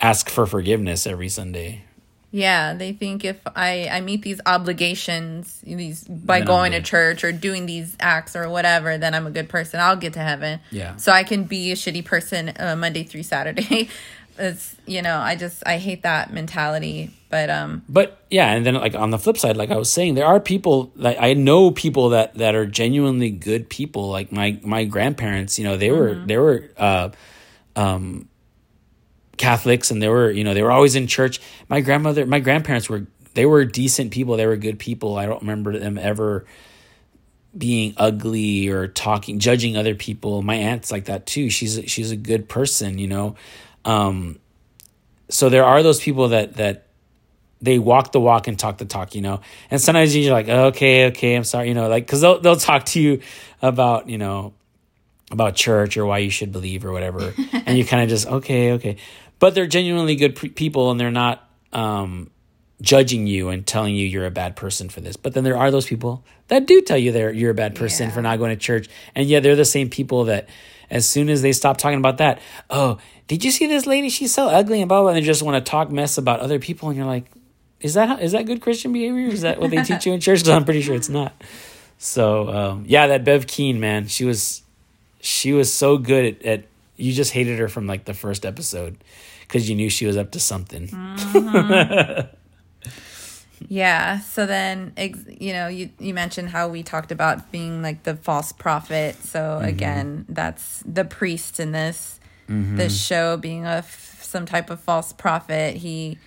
ask for forgiveness every Sunday. Yeah, they think if I meet these obligations by going to church or doing these acts or whatever, then I'm a good person. I'll get to heaven. Yeah. So I can be a shitty person Monday through Saturday. It's, you know, I hate that mentality. But yeah, and then, like, on the flip side, like I was saying, there are people, like, I know people that are genuinely good people. Like my grandparents, you know, they were Catholics, and they were always in church. My grandparents were decent people. They were good people. I don't remember them ever being ugly or judging other people. My aunt's like that too. She's a good person, you know? So there are those people that they walk the walk and talk the talk, you know? And sometimes you're like, okay, I'm sorry, you know, like, cause they'll talk to you about, you know, about church or why you should believe or whatever. And you kind of just, okay. But they're genuinely good people, and they're not judging you and telling you you're a bad person for this. But then there are those people that do tell you you're a bad person for not going to church. And they're the same people that as soon as they stop talking about that, oh, did you see this lady? She's so ugly and blah, blah. And they just want to talk mess about other people. And you're like, is that good Christian behavior? Is that what they teach you in church? Because I'm pretty sure it's not. So, that Bev Keane, man, she was so good at you just hated her from, like, the first episode because you knew she was up to something. Mm-hmm. Yeah. So then, you know, you mentioned how we talked about being, like, the false prophet. So, again, that's the priest in this show being a some type of false prophet. He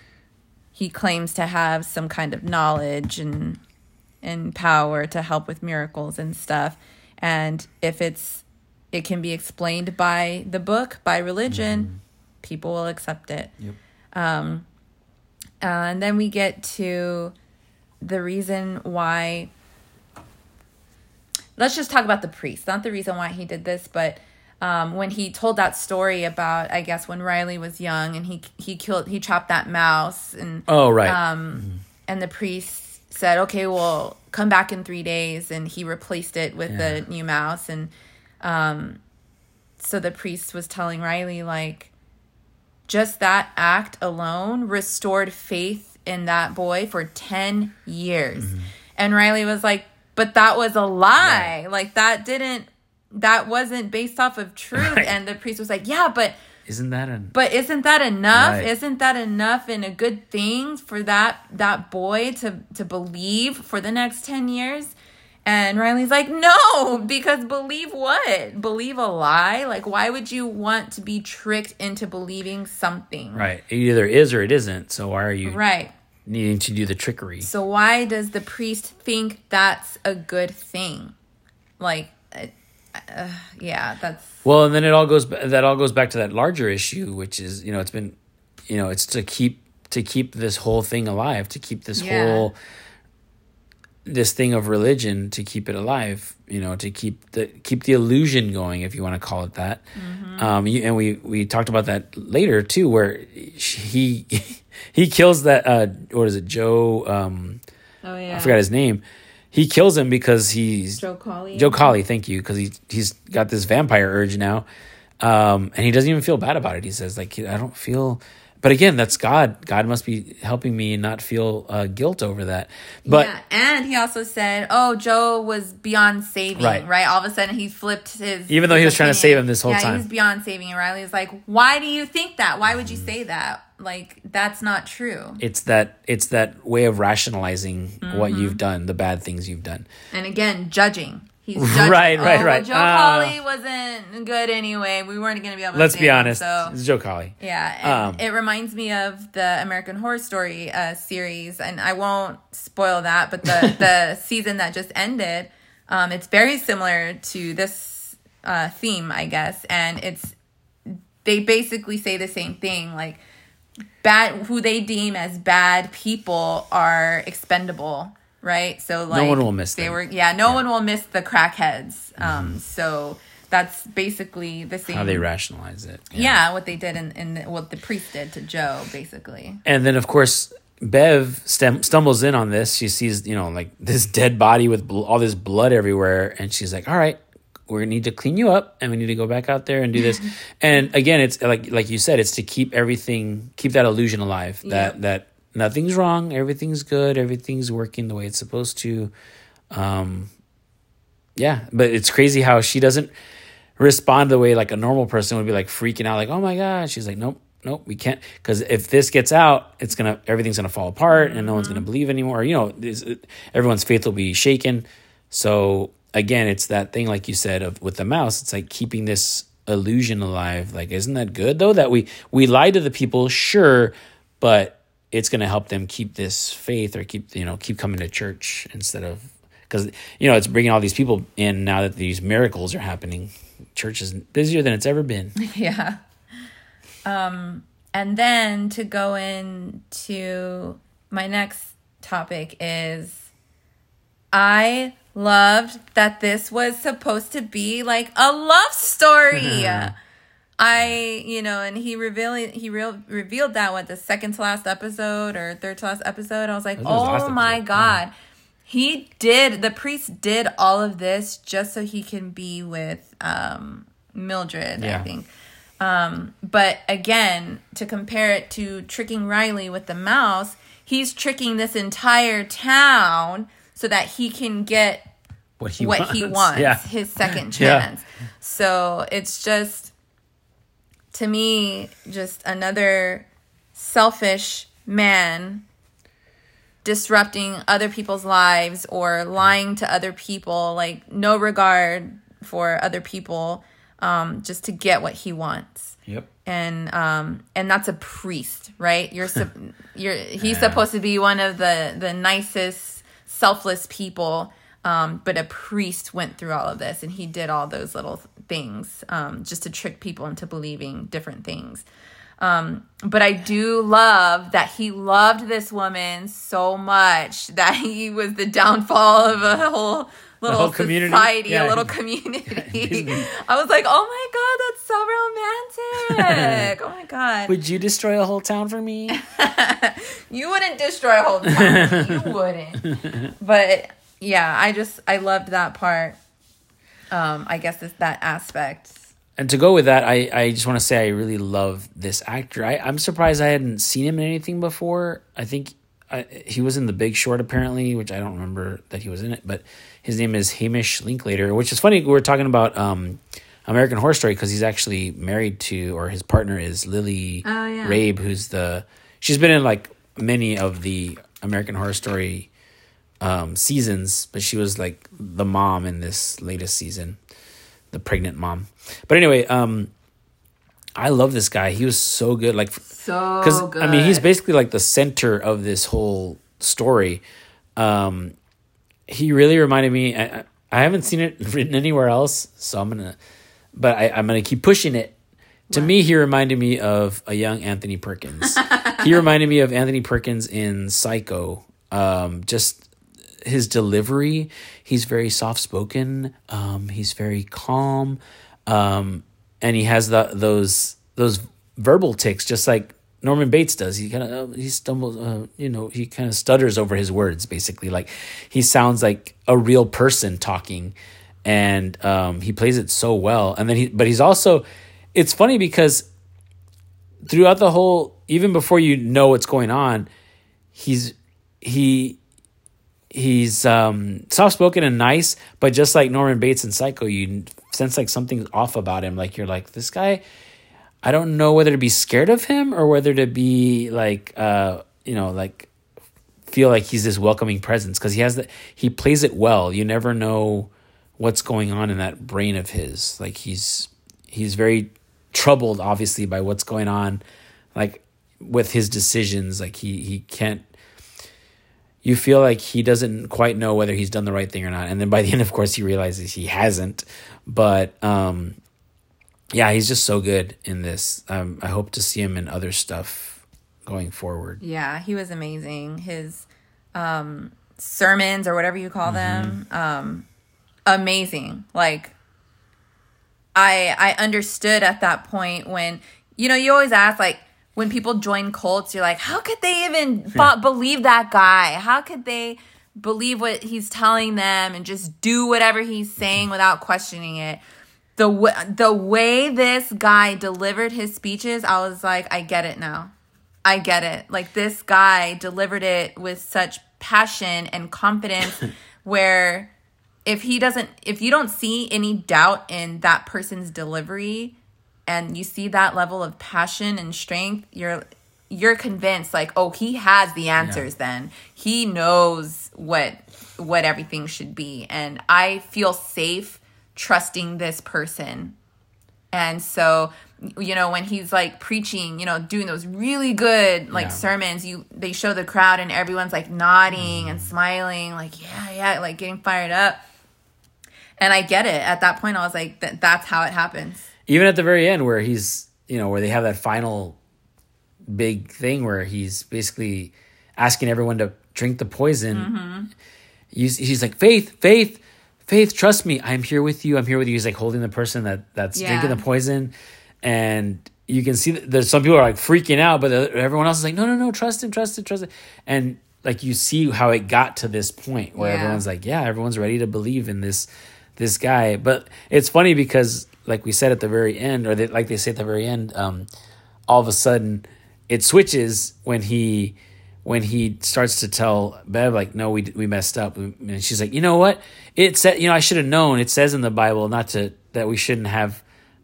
claims to have some kind of knowledge and power to help with miracles and stuff. And if it can be explained by the book, by religion, people will accept it. Yep. And then we get to the reason why. Let's just talk about the priest. Not the reason why he did this, but when he told that story about, I guess, when Riley was young and he chopped that mouse. And, oh, right. And the priest said, okay, well, come back in 3 days. And he replaced it with a new mouse. And so the priest was telling Riley, like, just that act alone restored faith in that boy for 10 years. Mm-hmm. And Riley was like, but that was a lie. Right. Like, that wasn't based off of truth. Right. And the priest was like, yeah, but isn't that enough? Right. Isn't that enough and a good thing for that boy to believe for the next 10 years? And Riley's like, no, because believe what? Believe a lie? Like, why would you want to be tricked into believing something? Right. It either is or it isn't. So why are you... Right. Needing to do the trickery. So why does the priest think that's a good thing? Like, yeah, that's... Well, and then it all goes back to that larger issue, which is, you know, it's been, you know, it's to keep this whole thing alive, to keep this whole, this thing of religion, to keep it alive, you know, to keep the illusion going, if you want to call it that. Mm-hmm. And we talked about that later too, where he kills that, what is it, Joe? I forgot his name. He kills him because he's... Joe Colley. Joe Colley, thank you, because he's got this vampire urge now. And he doesn't even feel bad about it. He says, like, I don't feel... But again, that's God. God must be helping me not feel guilt over that. But yeah, and he also said, oh, Joe was beyond saving, right? All of a sudden, he flipped his... Even though he was trying to save him this whole time. Yeah, he was beyond saving. And Riley was like, why do you think that? Why would you say that? Like, that's not true. It's that way of rationalizing what you've done, the bad things you've done. And again, judging. He's judging. Right. Joe Colley wasn't good anyway. We weren't going to be able to Let's be honest. So, it's Joe Colley. Yeah. It reminds me of the American Horror Story series. And I won't spoil that. But the season that just ended, it's very similar to this theme, I guess. And they basically say the same thing. Like, who they deem as bad people are expendable, right? So, like, no one will miss them. No one will miss the crackheads. So that's basically the same. How they rationalize it. Yeah, what they did and what the priest did to Joe, basically. And then, of course, Bev stumbles in on this. She sees, you know, like, this dead body with all this blood everywhere, and she's like, "All right, we need to clean you up, and we need to go back out there and do this." And again, it's like you said, it's to keep everything, keep that illusion alive, that nothing's wrong, everything's good, everything's working the way it's supposed to. But it's crazy how she doesn't respond the way like a normal person would be, like freaking out, like, oh my God. She's like, nope, we can't, because if this gets out, everything's gonna fall apart, and no one's gonna believe anymore. You know, everyone's faith will be shaken. So. Again, it's that thing, like you said, with the mouse. It's like keeping this illusion alive. Like, isn't that good, though, that we lie to the people? Sure, but it's going to help them keep this faith, or keep coming to church instead of, because, you know, it's bringing all these people in now that these miracles are happening. Church is busier than it's ever been. Yeah. And then to go into my next topic is I loved that this was supposed to be like a love story. And he revealed that the second to last episode or third to last episode. I was like, oh my God. Yeah. The priest did all of this just so he can be with Mildred, I think. But again, to compare it to tricking Riley with the mouse, he's tricking this entire town so that he can get what he wants, his second chance. Yeah. So it's just, to me, just another selfish man disrupting other people's lives or lying to other people, like no regard for other people. just to get what he wants. Yep. And that's a priest, right? He's supposed to be one of the nicest, selfless people. But a priest went through all of this, and he did all those little things just to trick people into believing different things. But I do love that he loved this woman so much that he was the downfall of a whole little society, yeah, a little community. Yeah, I was like, oh my God, that's so romantic. Oh my God. Would you destroy a whole town for me? You wouldn't destroy a whole town. You wouldn't. But yeah, I loved that part. I guess it's that aspect. And to go with that, I just want to say I really love this actor. I'm surprised I hadn't seen him in anything before. I think he was in The Big Short, apparently, which I don't remember that he was in it. But his name is Hamish Linklater, which is funny. We're talking about American Horror Story because he's actually married to, or his partner is Lily Rabe, she's been in like many of the American Horror Story seasons, but she was like the mom in this latest season. The pregnant mom. But anyway, I love this guy. He was so good. Like, so good. I mean, he's basically like the center of this whole story. He really reminded me. I haven't seen it written anywhere else, so I'm gonna keep pushing it. To me, he reminded me of a young Anthony Perkins. He reminded me of Anthony Perkins in Psycho. Just his delivery, he's very soft-spoken, he's very calm, and he has those verbal tics just like Norman Bates does. He kind of stumbles, he kind of stutters over his words, basically. Like, he sounds like a real person talking, and he plays it so well. And then he's also, it's funny because throughout the whole, even before you know what's going on, he's soft-spoken and nice, but just like Norman Bates in Psycho, you sense like something's off about him. Like, you're like, this guy, I don't know whether to be scared of him or whether to be like, feel like he's this welcoming presence, because he plays it well. You never know what's going on in that brain of his. Like, he's very troubled, obviously, by what's going on, like with his decisions. Like, he can't. You feel like he doesn't quite know whether he's done the right thing or not. And then by the end, of course, he realizes he hasn't. But, he's just so good in this. I hope to see him in other stuff going forward. Yeah, he was amazing. His sermons, or whatever you call them, amazing. Like, I understood at that point when, you always ask, like, when people join cults, you're like, how could they even believe that guy? How could they believe what he's telling them and just do whatever he's saying without questioning it? The way this guy delivered his speeches, I was like, I get it now. I get it. Like, this guy delivered it with such passion and confidence where if you don't see any doubt in that person's delivery, and you see that level of passion and strength, you're convinced, like, oh, he has the answers then. He knows what everything should be. And I feel safe trusting this person. And so, when he's like preaching, doing those really good sermons, they show the crowd and everyone's like nodding and smiling, like, like getting fired up. And I get it. At that point, I was like, that's how it happens. Even at the very end where he's, where they have that final big thing where he's basically asking everyone to drink the poison. Mm-hmm. He's like, faith, trust me. I'm here with you. He's like holding the person that's drinking the poison. And you can see that there's some people are like freaking out, but everyone else is like, no, trust him. And like, you see how it got to this point where everyone's like, everyone's ready to believe in this guy. But it's funny because, like we said at the very end, or like they say at the very end, all of a sudden it switches when he starts to tell Bev, like, no, we messed up, and she's like, you know what? It said, I should have known. It says in the Bible that we shouldn't have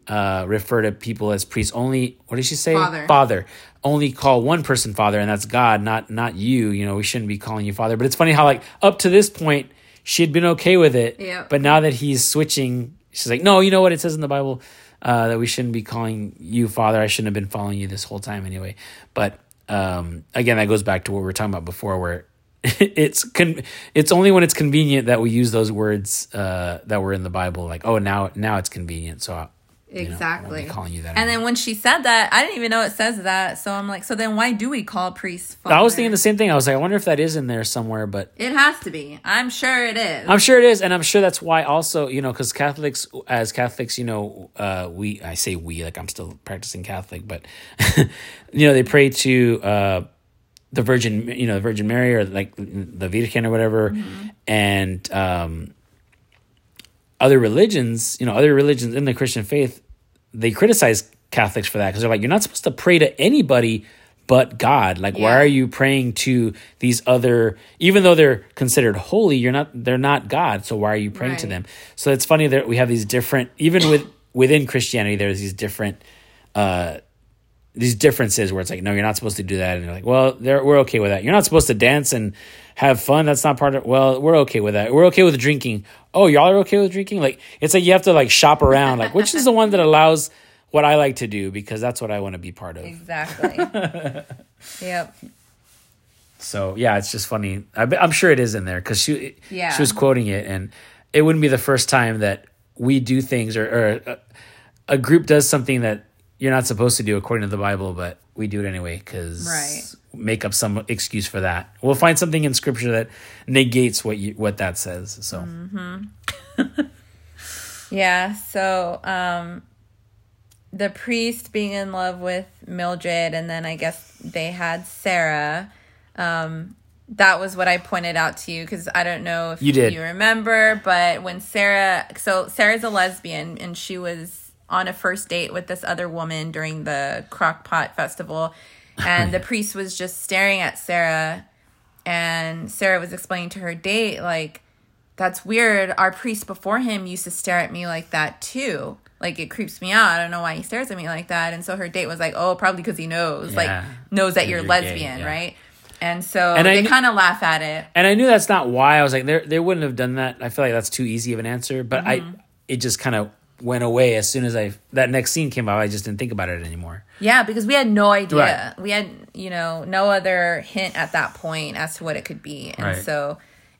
referred to people as priests. Only, what did she say? Father. Only call one person father, and that's God, not you. We shouldn't be calling you father. But it's funny how, like, up to this point she had been okay with it, but now that he's switching. She's like, no, you know what? It says in the Bible, that we shouldn't be calling you Father. I shouldn't have been following you this whole time anyway. But again, that goes back to what we were talking about before, where it's only when it's convenient that we use those words that were in the Bible. Like, oh, now it's convenient, so exactly. You know, calling you that. And then when she said that, I didn't even know it says that. So I'm like, so then why do we call priests Father? I was thinking the same thing. I was like, I wonder if that is in there somewhere, but it has to be. I'm sure it is. And I'm sure that's why also, you know, because Catholics, you know, I say we, like I'm still practicing Catholic, but you know, they pray to the Virgin Mary, or like the Virgen or whatever. Mm-hmm. And, other religions in the Christian faith, they criticize Catholics for that, because they're like, you're not supposed to pray to anybody but God. Like, why are you praying to these other, even though they're considered holy, they're not God. So why are you praying to them? So it's funny that we have these different, even within Christianity, there's these different, these differences where it's like, no, you're not supposed to do that. And you're like, well, we're okay with that. You're not supposed to dance and have fun. That's not part of, well, we're okay with that. We're okay with drinking. Oh, y'all are okay with drinking? Like, it's like you have to like shop around, like, which is the one that allows what I like to do, because that's what I want to be part of. Exactly. Yep. So yeah, it's just funny. I'm sure it is in there, because she was quoting it, and it wouldn't be the first time that we do things, or a group does something that you're not supposed to do according to the Bible, but we do it anyway, because make up some excuse for that. We'll find something in Scripture that negates what that says. So, yeah. So the priest being in love with Mildred, and then I guess they had Sarah. That was what I pointed out to you, because I don't know if you remember, but when Sarah's a lesbian, and she was on a first date with this other woman during the Crock-Pot Festival. And the priest was just staring at Sarah. And Sarah was explaining to her date, like, that's weird. Our priest before him used to stare at me like that too. Like, it creeps me out. I don't know why he stares at me like that. And so her date was like, oh, probably because he knows that you're lesbian, gay, right? And so they kind of laugh at it. And I knew that's not why. I was like, they wouldn't have done that. I feel like that's too easy of an answer. But it just kind of went away as soon as that next scene came out. I just didn't think about it anymore. Yeah, because we had no idea. Right. We had, no other hint at that point as to what it could be. And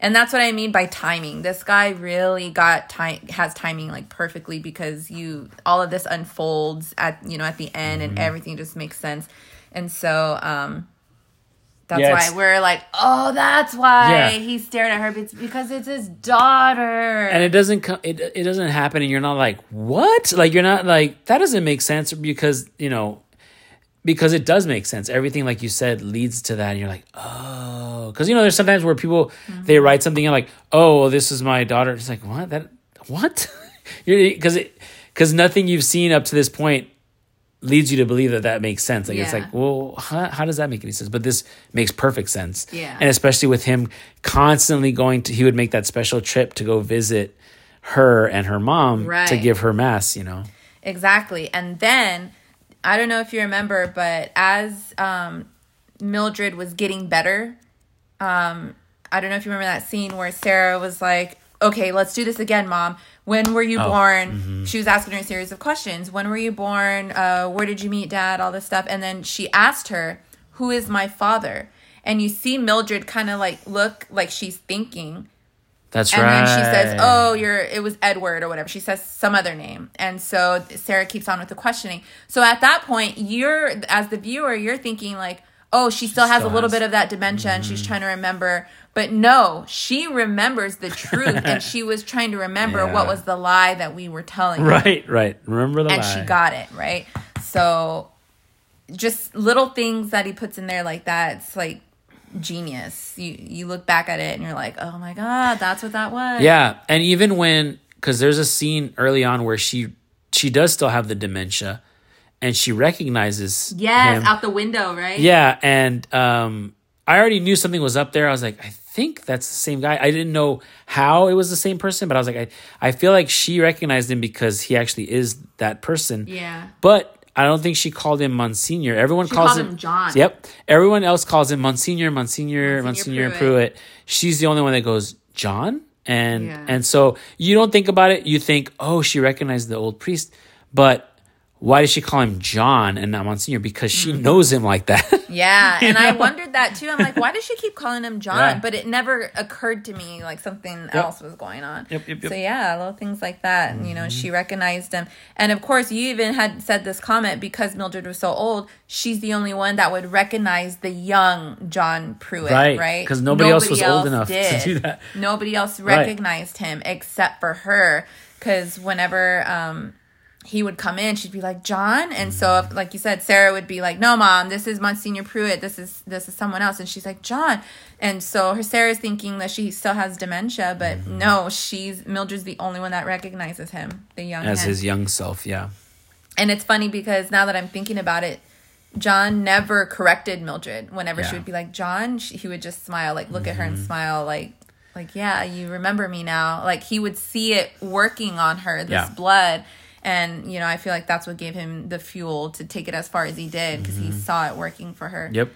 and that's what I mean by timing. This guy really has timing like perfectly, because all of this unfolds at the end, and everything just makes sense. And so, that's why we're like, oh, that's why he stared at her. It's because it's his daughter. And it doesn't it doesn't happen, and you're not like, what? Like, you're not like, that doesn't make sense, because, because it does make sense. Everything, like you said, leads to that, and you're like, oh. Because, there's sometimes where people, they write something, and like, oh, well, this is my daughter. It's like, what? What? Because nothing you've seen up to this point leads you to believe that makes sense. Like, it's like, well, how does that make any sense? But this makes perfect sense. Yeah. And especially with him constantly he would make that special trip to go visit her and her mom to give her mass, Exactly. And then, I don't know if you remember, but as Mildred was getting better, I don't know if you remember that scene where Sarah was like, okay, let's do this again, Mom. When were you born? Mm-hmm. She was asking her a series of questions. When were you born? Where did you meet Dad? All this stuff. And then she asked her, who is my father? And you see Mildred kind of like look like she's thinking. That's right. And then she says, oh, it was Edward or whatever. She says some other name. And so Sarah keeps on with the questioning. So at that point, as the viewer, you're thinking like, oh, she still has a little bit of that dementia, and she's trying to remember. But no, she remembers the truth, and she was trying to remember what was the lie that we were telling her. Right. Remember the lie. And she got it, right? So just little things that he puts in there like that, it's like genius. You look back at it, and you're like, oh, my God, that's what that was. Yeah, and even because there's a scene early on where she does still have the dementia, and she recognizes him. Out the window, right? Yeah, and I already knew something was up there. I was like, I think that's the same guy. I didn't know how it was the same person, but I was like, I feel like she recognized him because he actually is that person. Yeah. But I don't think she called him Monsignor. She calls him John. Yep. Everyone else calls him Monsignor Pruitt. She's the only one that goes, John? And so you don't think about it. You think, oh, she recognized the old priest. But why does she call him John and not Monsignor? Because she knows him like that. Yeah, and I wondered that too. I'm like, why does she keep calling him John? Right. But it never occurred to me like something else was going on. Yep. So yeah, little things like that. Mm-hmm. You know, she recognized him. And of course, you even had said this comment, because Mildred was so old, she's the only one that would recognize the young John Pruitt, right? Because nobody else was old enough to do that. Nobody else recognized him except for her, because whenever... he would come in, she'd be like, John? And so, like you said, Sarah would be like, no, Mom, this is Monsignor Pruitt. This is someone else. And she's like, John. And so Sarah's thinking that she still has dementia, but no, Mildred's the only one that recognizes him, the young as his young self, yeah. And it's funny because now that I'm thinking about it, John never corrected Mildred. Whenever she would be like, John, he would just smile, like look at her and smile, like yeah, you remember me now. Like he would see it working on her, this blood. And, you know, I feel like that's what gave him the fuel to take it as far as he did, because he saw it working for her. Yep.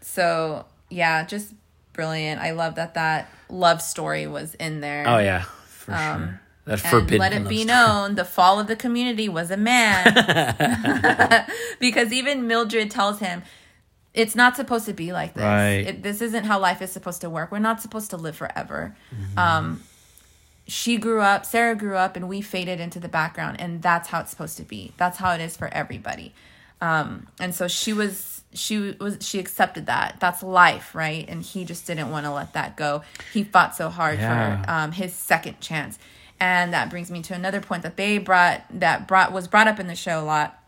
So, yeah, just brilliant. I love that love story was in there. Oh, yeah, for sure. That forbidden love story. And let it be known, the fall of the community was a man. Because even Mildred tells him, it's not supposed to be like this. Right. This isn't how life is supposed to work. We're not supposed to live forever. Mm-hmm. Sarah grew up, and we faded into the background, and that's how it's supposed to be. That's how it is for everybody. And so she accepted that. That's life, right? And he just didn't want to let that go. He fought so hard for his second chance. And that brings me to another point that was brought up in the show a lot.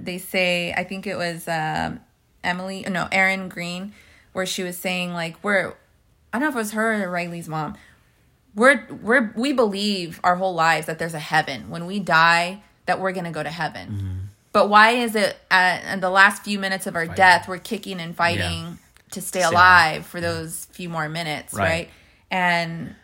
They say, I think it was Erin Green, where she was saying, like, I don't know if it was her or Riley's mom, we believe our whole lives that there's a heaven. When we die, that we're going to go to heaven. Mm-hmm. But why is it in the last few minutes of our death, we're kicking and fighting to stay alive for those few more minutes, right? And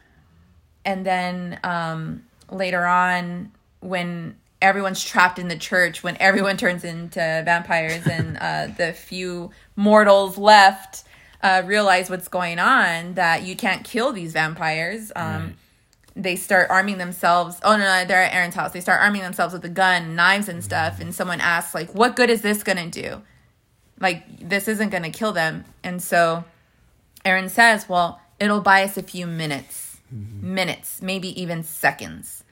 then later on, when everyone's trapped in the church, when everyone turns into vampires and the few mortals left... realize what's going on, that you can't kill these vampires. They start arming themselves. Oh, no, they're at Aaron's house. They start arming themselves with a gun, knives, and stuff. And someone asks, like, what good is this going to do? Like, this isn't going to kill them. And so Aaron says, well, it'll buy us a few minutes. Mm-hmm. Minutes, maybe even seconds.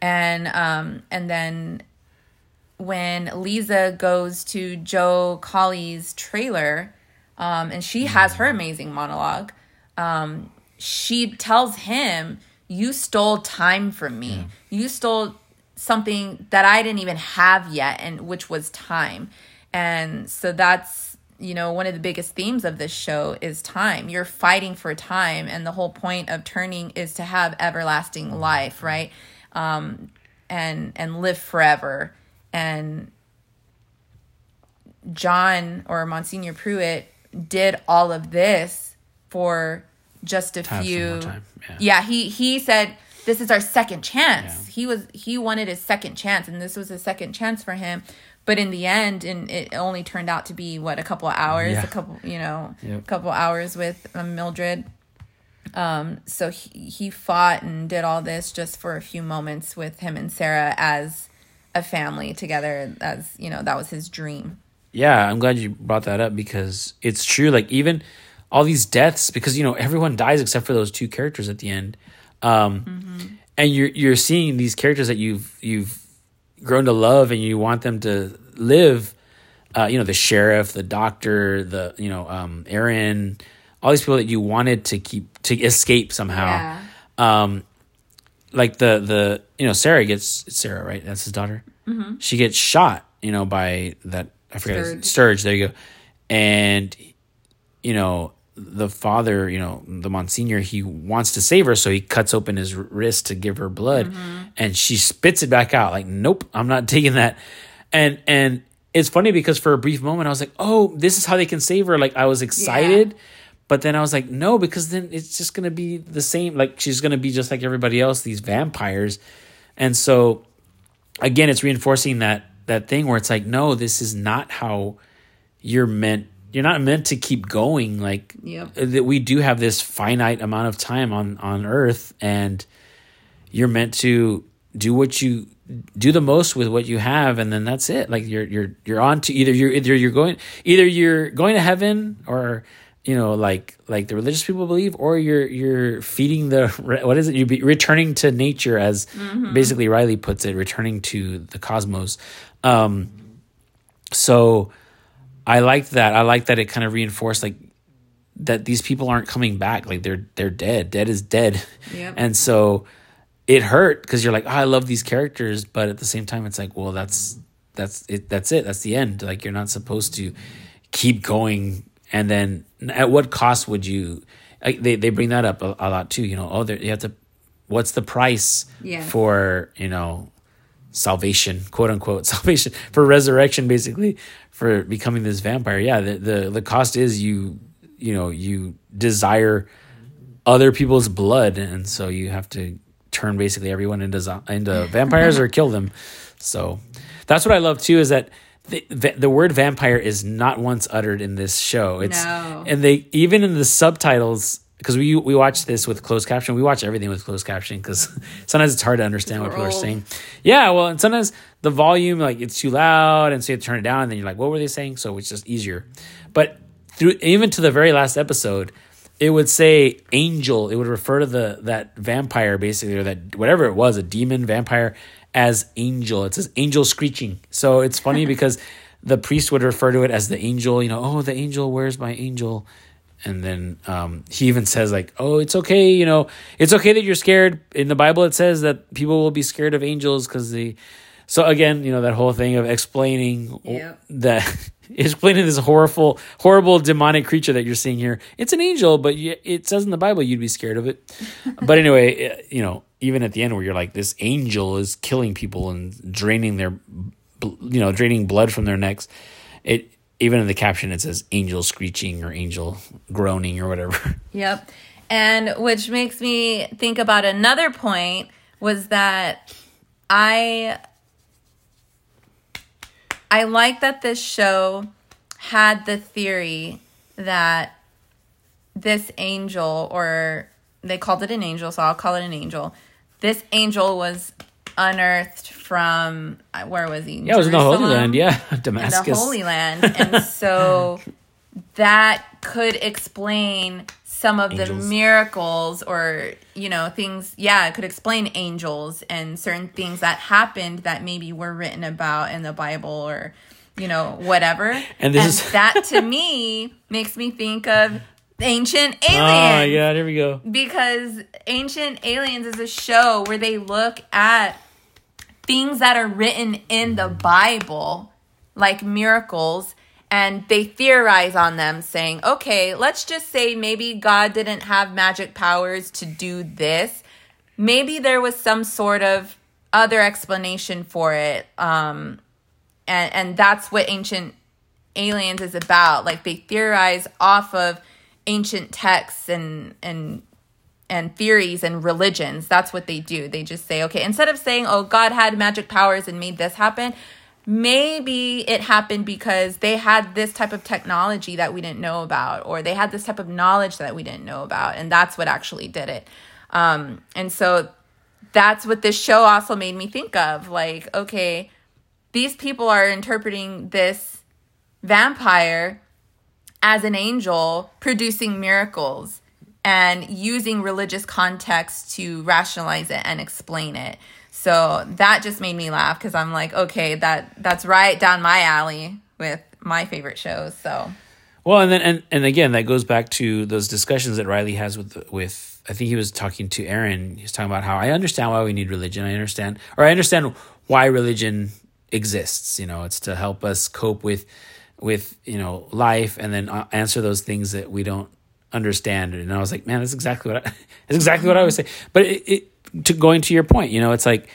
And then when Lisa goes to Joe Colley's trailer... and she has her amazing monologue. She tells him, you stole time from me. Yeah. You stole something that I didn't even have yet, and which was time. And so that's, you know, one of the biggest themes of this show is time. You're fighting for time, and the whole point of turning is to have everlasting life, right? And live forever. And John, or Monsignor Pruitt, did all of this for just a few. He said this is our second chance. He wanted his second chance, and this was a second chance for him. But in the end, and it only turned out to be a couple of hours, a couple hours with Mildred. So he fought and did all this just for a few moments with him and Sarah as a family together. As you know, that was his dream. Yeah, I'm glad you brought that up, because it's true. Like, even all these deaths, because, you know, everyone dies except for those two characters at the end. And you're seeing these characters that you've grown to love and you want them to live. You know, the sheriff, the doctor, the, you know, Aaron, all these people that you wanted to escape somehow. Yeah. Like the you know, Sarah, right? That's his daughter. Mm-hmm. She gets shot, you know, by that. I forget. Sturge, there you go. And, you know, the father, you know, the Monsignor, he wants to save her, so he cuts open his wrist to give her blood, and she spits it back out. Like, nope, I'm not taking that. And it's funny, because for a brief moment, I was like, oh, this is how they can save her. Like, I was excited, but then I was like, no, because then it's just going to be the same. Like, she's going to be just like everybody else, these vampires. And so, again, it's reinforcing that thing where it's like, no, this is not how you're meant. You're not meant to keep going. Like, that we do have this finite amount of time on earth, and you're meant to do what you do the most with what you have, and then that's it. Like you're on to either you're going to heaven, or you know, like the religious people believe, or you're feeding the, what is it? You'd be returning to nature, as basically Riley puts it, returning to the cosmos. So I liked that. I liked that it kind of reinforced like that these people aren't coming back. Like they're dead. Dead is dead. Yep. And so it hurt because you're like, oh, I love these characters, but at the same time, it's like, well, that's it. That's the end. Like you're not supposed to keep going. And then at what cost would you? They bring that up a lot too. You know, oh, you have to. What's the price for salvation, quote unquote salvation, for resurrection, basically for becoming this vampire? Yeah, the cost is you desire other people's blood, and so you have to turn basically everyone into vampires or kill them. So that's what I love too, is that the word vampire is not once uttered in this show. And they, even in the subtitles, because we watch this with closed caption. We watch everything with closed caption because sometimes it's hard to understand what people are saying. Yeah, well, and sometimes the volume, like it's too loud, and so you have to turn it down, and then you're like, what were they saying? So it's just easier. But even to the very last episode, it would say angel. It would refer to that vampire basically, or that whatever it was, a demon vampire, as angel. It says angel screeching. So it's funny because the priest would refer to it as the angel, the angel, where's my angel? And then he even says like, oh, it's okay, it's okay that you're scared. In the Bible, it says that people will be scared of angels because they... So again, that whole thing of explaining explaining this horrible demonic creature that you're seeing here. It's an angel, but it says in the Bible you'd be scared of it. But anyway, even at the end where you're like, this angel is killing people and draining their, draining blood from their necks. It, even in the caption, it says angel screeching or angel groaning or whatever. Yep. And which makes me think about another point, was that I like that this show had the theory that this angel, or they called it an angel, so I'll call it an angel. This angel was unearthed from, where was he? Yeah, Jerusalem? It was in the Holy Land, Damascus. In the Holy Land. And so that could explain some of the miracles or, things. Yeah, it could explain angels and certain things that happened that maybe were written about in the Bible or, whatever. And that to me makes me think of Ancient Aliens. Oh, yeah, there we go. Because Ancient Aliens is a show where they look at things that are written in the Bible, like miracles, and they theorize on them, saying, okay, let's just say maybe God didn't have magic powers to do this. Maybe there was some sort of other explanation for it. And that's what Ancient Aliens is about. Like, they theorize off of ancient texts and theories and religions. That's what they do. They just say, okay, instead of saying, oh, God had magic powers and made this happen, maybe it happened because they had this type of technology that we didn't know about, or they had this type of knowledge that we didn't know about, and that's what actually did it. And so that's what this show also made me think of. Like, okay, these people are interpreting this vampire as an angel producing miracles and using religious context to rationalize it and explain it. So that just made me laugh because I'm like, okay, that's right down my alley with my favorite shows. So, well, and again, that goes back to those discussions that Riley has with I think he was talking to Aaron. He was talking about how I understand why we need religion. I understand why religion exists. It's to help us cope with life, and then answer those things that we don't understand. And I was like, man, that's exactly what I would say. But to going to your point, it's like,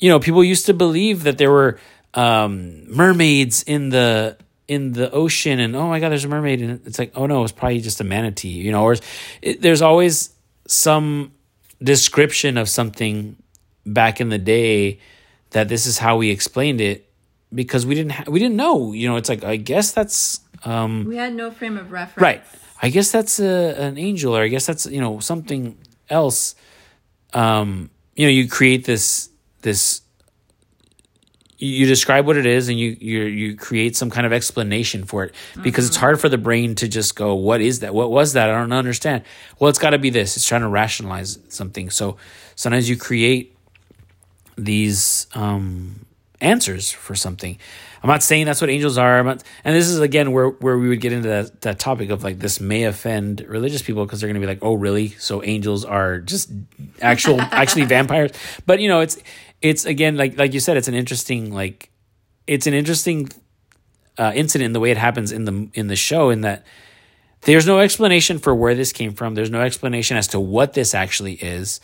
people used to believe that there were mermaids in the ocean, and oh my God, there's a mermaid, and it's like, oh no, it's probably just a manatee, Or there's always some description of something back in the day that this is how we explained it because we didn't know, It's like, I guess that's we had no frame of reference, right? I guess that's an angel, or I guess that's something else. You create this this, you describe what it is and you create some kind of explanation for it, because it's hard for the brain to just go, what is that? What was that? I don't understand. Well, it's got to be this. It's trying to rationalize something. So sometimes you create these answers for something. I'm not saying that's what angels are. And this is, again, where we would get into that topic of, like, this may offend religious people because they're going to be like, oh, really? So angels are just actually vampires. But, you know, it's again, like you said, it's an interesting, incident in the way it happens in the show, in that there's no explanation for where this came from. There's no explanation as to what this actually is.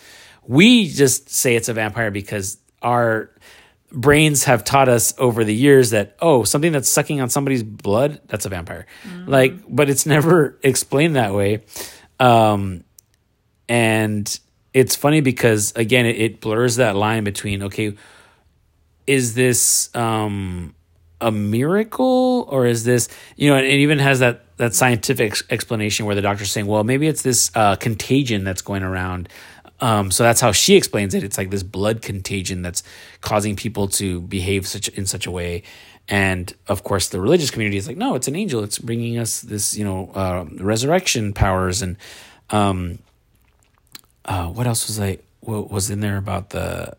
We just say it's a vampire because our brains have taught us over the years that, oh, something that's sucking on somebody's blood, that's a vampire. Mm-hmm. But it's never explained that way. And it's funny because, again, it blurs that line between, okay, is this a miracle, or is this, you know, and it even has that scientific explanation where the doctor's saying, well, maybe it's this contagion that's going around. So that's how she explains it. It's like this blood contagion that's causing people to behave in such a way. And of course, the religious community is like, no, it's an angel. It's bringing us this, you know, resurrection powers. And what else was what was in there about the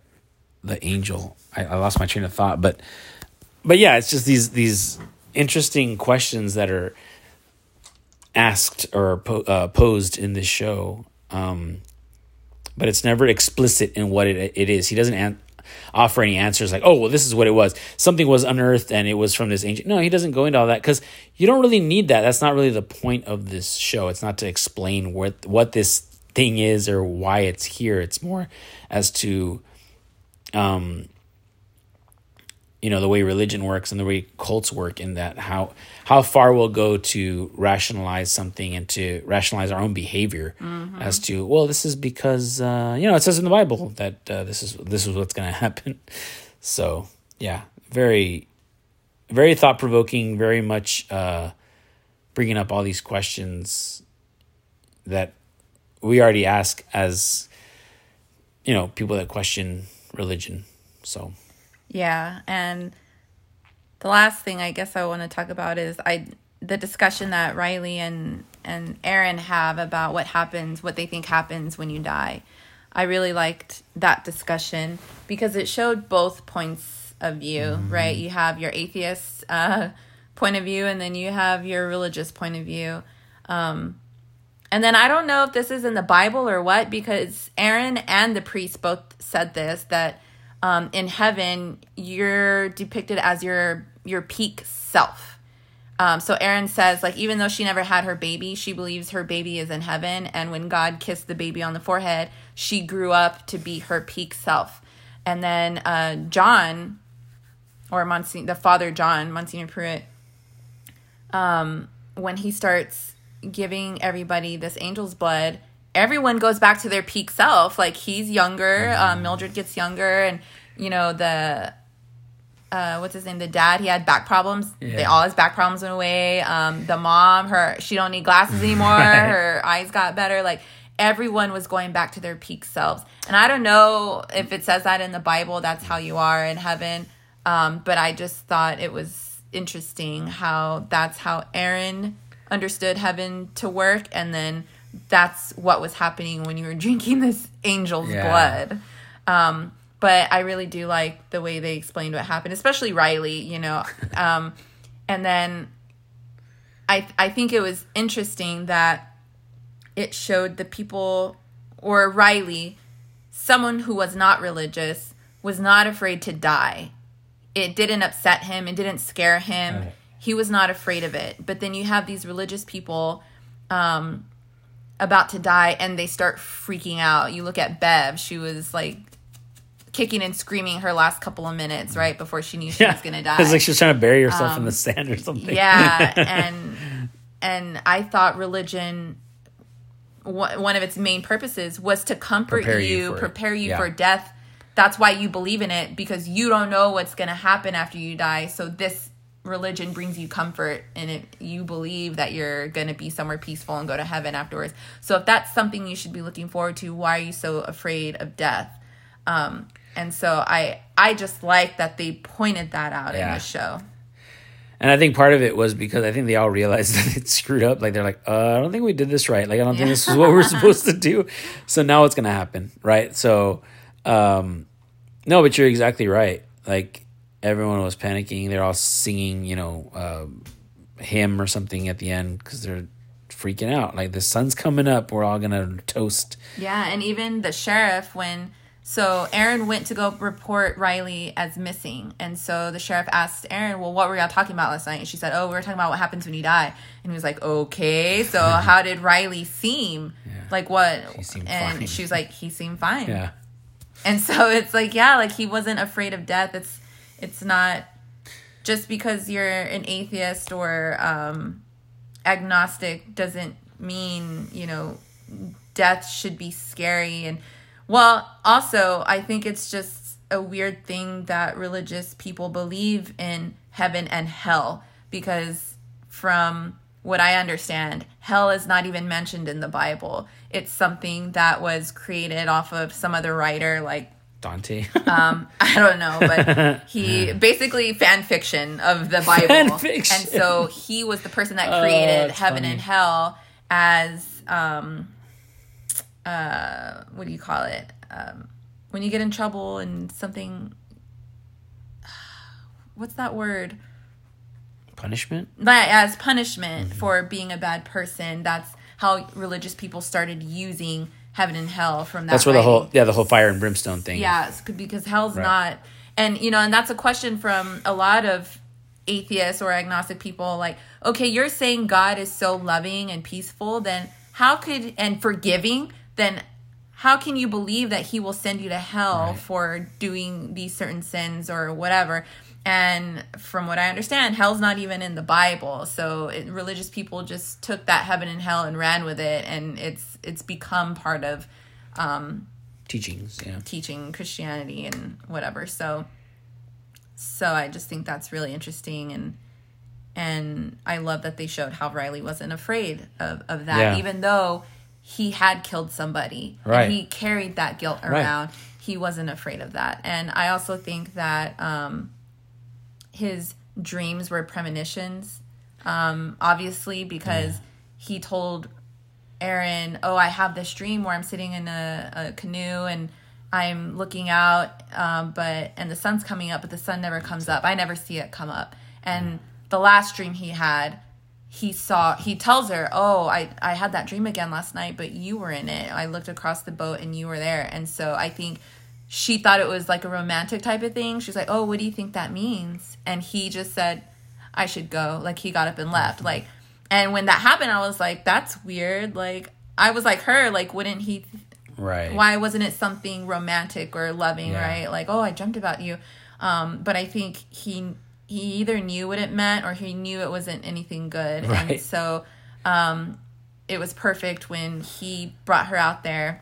angel? I lost my train of thought, but yeah, it's just these interesting questions that are asked or posed in this show. But it's never explicit in what it is. He doesn't offer any answers like, oh, well, this is what it was. Something was unearthed and it was from this ancient. No, he doesn't go into all that because you don't really need that. That's not really the point of this show. It's not to explain what this thing is or why it's here. It's more as to, you know, the way religion works and the way cults work, in that how far we'll go to rationalize something and to rationalize our own behavior, mm-hmm. as to, well, this is because you know, it says in the Bible that this is what's going to happen. So yeah, very, very thought provoking, very much bringing up all these questions that we already ask as, you know, people that question religion. So. Yeah, and the last thing I guess I want to talk about is the discussion that Riley and Aaron have about what they think happens when you die. I really liked that discussion because it showed both points of view, mm-hmm. right? You have your atheist point of view, and then you have your religious point of view. And then I don't know if this is in the Bible or what, because Aaron and the priest both said this, that in heaven, you're depicted as your peak self. So Aaron says, like, even though she never had her baby, she believes her baby is in heaven. And when God kissed the baby on the forehead, she grew up to be her peak self. And then John, or the Father John, Monsignor Pruitt, when he starts giving everybody this angel's blood, everyone goes back to their peak self. Like, he's younger, Mildred gets younger, and, you know, the the dad, he had back problems. Yeah. All his back problems went away. The mom, she don't need glasses anymore. Right. Her eyes got better. Like, everyone was going back to their peak selves. And I don't know if it says that in the Bible, that's how you are in heaven. But I just thought it was interesting how that's how Aaron understood heaven to work, and then that's what was happening when you were drinking this angel's blood. But I really do like the way they explained what happened, especially Riley, you know. And then I think it was interesting that it showed the people, or Riley, someone who was not religious, was not afraid to die. It didn't upset him. It didn't scare him. Right. He was not afraid of it. But then you have these religious people, about to die, and they start freaking out. You look at Bev. She was like kicking and screaming her last couple of minutes right before she knew she was going to die. It's like she was trying to bury herself in the sand or something. Yeah, and I thought religion, one of its main purposes was to comfort prepare you for death. That's why you believe in it, because you don't know what's going to happen after you die. So this religion brings you comfort, and you believe that you're going to be somewhere peaceful and go to heaven afterwards. So if that's something you should be looking forward to, why are you so afraid of death? And so I just like that they pointed that out in the show. And I think part of it was because I think they all realized that it screwed up. Like, they're like, I don't think we did this right. Like, I don't think this is what we're supposed to do. So now what's going to happen, right? So, no, but you're exactly right. Like, everyone was panicking. They're all singing, you know, hymn or something at the end because they're freaking out. Like, the sun's coming up. We're all going to toast. Yeah, and even the sheriff when... So Aaron went to go report Riley as missing. And so the sheriff asked Aaron, well, what were y'all talking about last night? And she said, oh, we were talking about what happens when you die. And he was like, okay, so how did Riley seem? Yeah. Like, what? He seemed fine. She was like, he seemed fine. Yeah. And so it's like, yeah, like he wasn't afraid of death. It's not just because you're an atheist or agnostic doesn't mean, you know, death should be scary. And well, also, I think it's just a weird thing that religious people believe in heaven and hell, because from what I understand, hell is not even mentioned in the Bible. It's something that was created off of some other writer, like Dante. I don't know, but he basically fan fiction of the Bible. Fan fiction. And so he was the person that created heaven and hell as... what do you call it? When you get in trouble and something, what's that word? Punishment? As punishment for being a bad person. That's how religious people started using heaven and hell from that. That's where the whole fire and brimstone thing. Yeah, because hell's not, and you know, and that's a question from a lot of atheists or agnostic people. Like, okay, you're saying God is so loving and peaceful, then how could and forgiving? Then how can you believe that he will send you to hell for doing these certain sins or whatever? And from what I understand, hell's not even in the Bible. So religious people just took that heaven and hell and ran with it. And it's become part of teachings, teaching Christianity and whatever. So I just think that's really interesting. And I love that they showed how Riley wasn't afraid of that, even though... he had killed somebody. Right. And he carried that guilt around. Right. He wasn't afraid of that. And I also think that his dreams were premonitions, obviously, because he told Aaron, oh, I have this dream where I'm sitting in a canoe and I'm looking out, and the sun's coming up, but the sun never comes up. I never see it come up. And the last dream he had... he tells her, oh, I had that dream again last night, but you were in it. I looked across the boat and you were there. And so I think she thought it was like a romantic type of thing. She's like, oh, what do you think that means? And he just said, I should go. Like, he got up and left. Like, and when that happened, I was like, that's weird. Like, I was like her, like, wouldn't he? Right. Why wasn't it something romantic or loving? Yeah. Right. Like, oh, I dreamt about you. But I think he either knew what it meant or he knew it wasn't anything good. Right. And so it was perfect when he brought her out there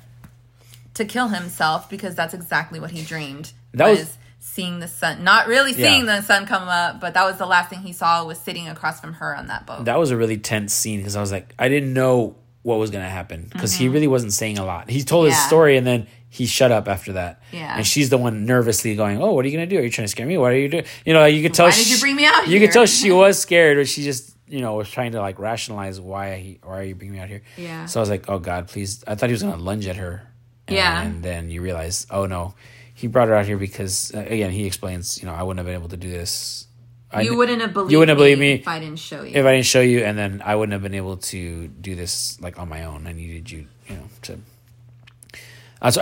to kill himself, because that's exactly what he dreamed. That was seeing the sun. Not really seeing the sun come up, but that was the last thing he saw, was sitting across from her on that boat. That was a really tense scene, because I was like, I didn't know what was going to happen, because he really wasn't saying a lot. He told his story and then... he shut up after that. Yeah. And she's the one nervously going, oh, what are you going to do? Are you trying to scare me? What are you doing? You know, you could tell. Why did you bring me out here? You could tell she was scared, but she just, you know, was trying to like rationalize why are you bringing me out here? Yeah. So I was like, oh God, please. I thought he was going to lunge at her. And then you realize, oh no, he brought her out here because, again, he explains, you know, I wouldn't have been able to do this. You wouldn't have believed me if I didn't show you. If I didn't show you, and then I wouldn't have been able to do this like on my own. I needed you, you know, to... So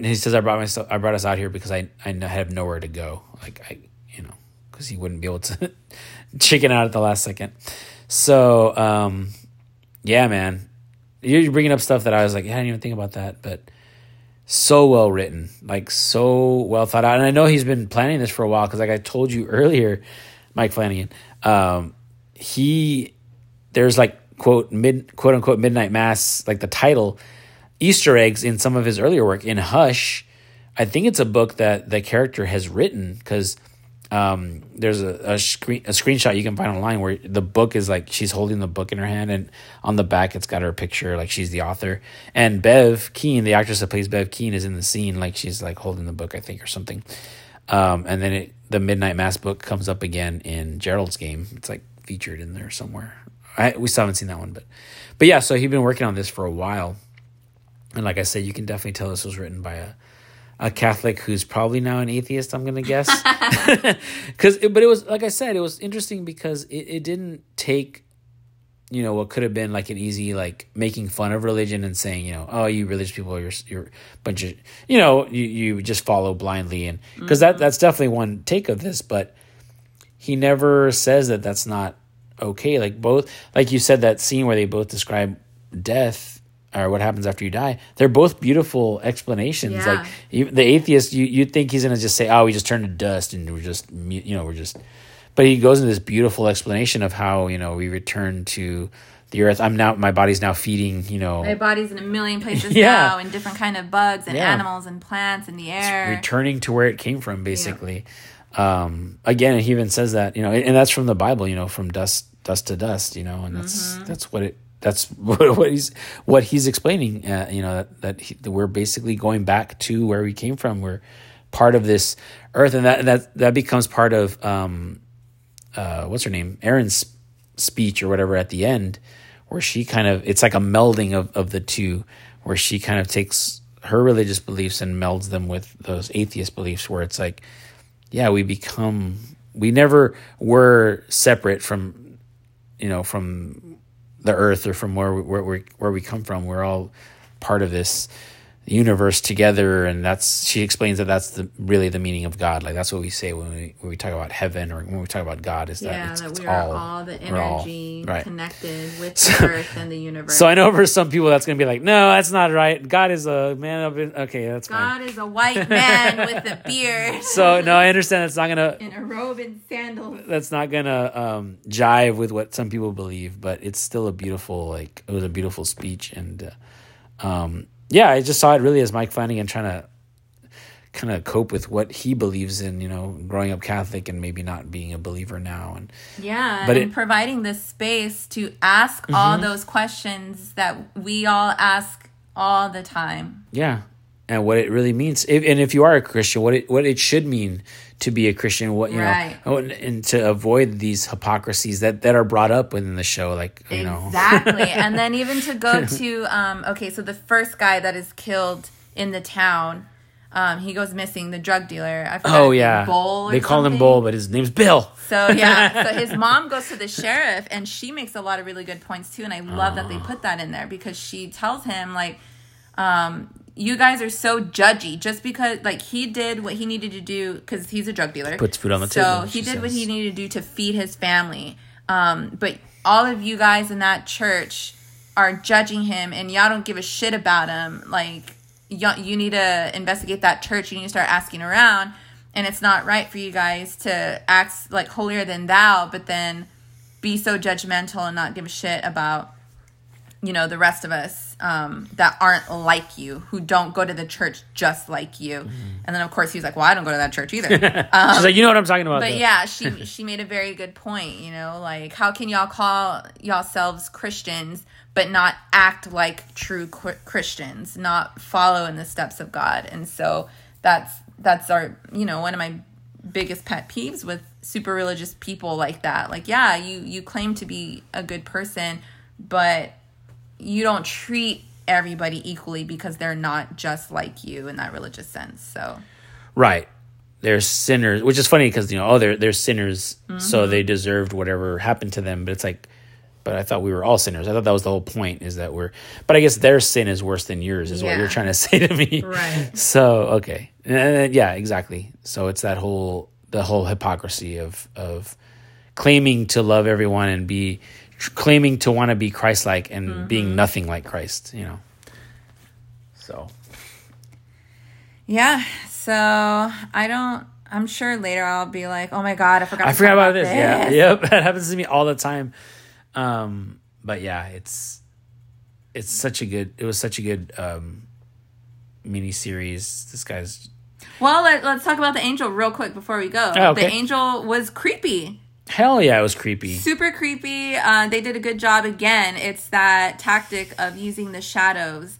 he says, I brought us out here because I have nowhere to go. Like, because he wouldn't be able to chicken out at the last second. So, yeah, man, you're bringing up stuff that I was like, I didn't even think about that, but so well written, like so well thought out. And I know he's been planning this for a while, because like I told you earlier, Mike Flanagan, there's like quote unquote Midnight Mass, like the title, Easter eggs in some of his earlier work. In Hush, I think it's a book that the character has written, because There's a screenshot you can find online where the book is like she's holding the book in her hand, and on the back it's got her picture, like she's the author. And Bev Keane, the actress that plays Bev Keane, is in the scene, like she's like holding the book, I think, or something. And then the Midnight Mass book comes up again in Gerald's Game. It's like featured in there somewhere. We still haven't seen that one, but yeah. So he'd been working on this for a while, and like I said, you can definitely tell this was written by a Catholic who's probably now an atheist, I'm gonna guess. But it was, like I said, it was interesting because it didn't take, you know, what could have been like an easy, like making fun of religion and saying, you know, oh, you religious people, you're bunch of, you know, you just follow blindly, and because that's definitely one take of this. But he never says that that's not okay. Like both, like you said, that scene where they both describe death or what happens after you die, they're both beautiful explanations. Yeah. Like the atheist, you'd think he's going to just say, oh, we just turned to dust and we're just, you know, we're just, but he goes into this beautiful explanation of how, you know, we return to the earth. My body's now feeding, you know, my body's in a million places now, and different kind of bugs and animals and plants and the air. It's returning to where it came from, basically. Yeah. Again, he even says that, you know, and that's from the Bible, you know, from dust to dust, you know, and that's what it, that's what he's explaining, you know, that we're basically going back to where we came from. We're part of this earth, and that becomes part of what's her name, Aaron's speech or whatever at the end, where she kind of, it's like a melding of the two, where she kind of takes her religious beliefs and melds them with those atheist beliefs, where it's like, yeah, we never were separate from, you know, from the earth or from where we come from. We're all part of this universe together. And she explains that's really the meaning of God. Like that's what we say when we talk about heaven or when we talk about God, is that we are all the energy connected with the earth and the universe. So I know for some people that's going to be like, no, that's not right. God is a man that's fine. God is a white man with a beard. So no, I understand that's not going to, in a robe and sandals. That's not going to jive with what some people believe, but it's still it was a beautiful speech. And, yeah, I just saw it really as Mike Flanagan trying to kind of cope with what he believes in, you know, growing up Catholic and maybe not being a believer now. And yeah, but providing this space to ask all those questions that we all ask all the time. Yeah, and what it really means. And if you are a Christian, what it should mean to be a Christian, what you know, and to avoid these hypocrisies that are brought up within the show, like you know, exactly. And then even to go to so the first guy that is killed in the town, he goes missing, the drug dealer. I forgot. Oh yeah, Bull. They call him Bull, but his name's Bill. So yeah, so his mom goes to the sheriff, and she makes a lot of really good points too. And I love that they put that in there, because she tells him like, you guys are so judgy, just because like he did what he needed to do, because he's a drug dealer. Puts food on the table. So he did what he needed to do to feed his family. But all of you guys in that church are judging him, and y'all don't give a shit about him. Like you need to investigate that church. You need to start asking around, and it's not right for you guys to act like holier than thou, but then be so judgmental and not give a shit about, you know, the rest of us that aren't like you, who don't go to the church just like you. Mm. And then, of course, he's like, well, I don't go to that church either. She's like, you know what I'm talking about. But, though. Yeah, she made a very good point, you know, like, how can y'all call yourselves Christians but not act like true Christians, not follow in the steps of God? And so that's our, you know, one of my biggest pet peeves with super religious people like that. Like, yeah, you claim to be a good person, but you don't treat everybody equally because they're not just like you in that religious sense. So, right, they're sinners, which is funny because, you know, they're sinners, so they deserved whatever happened to them. But it's like, but I thought we were all sinners. I thought that was the whole point, is that we're. But I guess their sin is worse than yours, is what you're trying to say to me, right? So okay, and yeah, exactly. So it's that the whole hypocrisy of claiming to love everyone and be. Claiming to want to be Christ-like and being nothing like Christ, you know. So. Yeah. So I'm sure later I'll be like, oh my God, I forgot about this. Yeah. Yep. That happens to me all the time. But yeah, it was such a good mini series. This guy's Well, let's talk about the angel real quick before we go. Oh, okay. The angel was creepy. Hell yeah, it was creepy. Super creepy. They did a good job again. It's that tactic of using the shadows.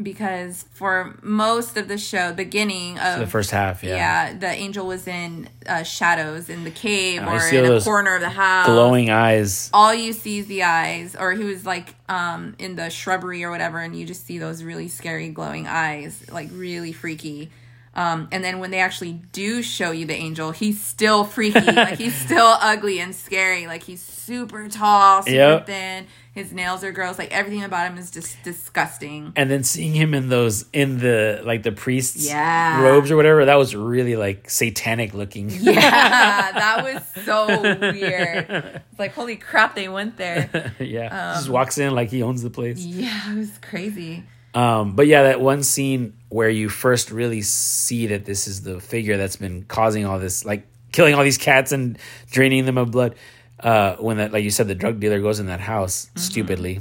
Because for most of the show, beginning of... So the first half, yeah. Yeah, the angel was in shadows in the cave or in a corner of the house. Glowing eyes. All you see is the eyes. Or he was like in the shrubbery or whatever, and you just see those really scary glowing eyes. Like really freaky. And then when they actually do show you the angel, he's still freaky. Like he's still ugly and scary. Like he's super tall, super thin. His nails are gross. Like everything about him is just disgusting. And then seeing him in those, in the like the priest's robes or whatever, that was really like satanic looking. Yeah, that was so weird. It's like, holy crap, they went there. Yeah, just walks in like he owns the place. Yeah, it was crazy. But yeah, that one scene where you first really see that this is the figure that's been causing all this, like killing all these cats and draining them of blood. When that, like you said, the drug dealer goes in that house stupidly,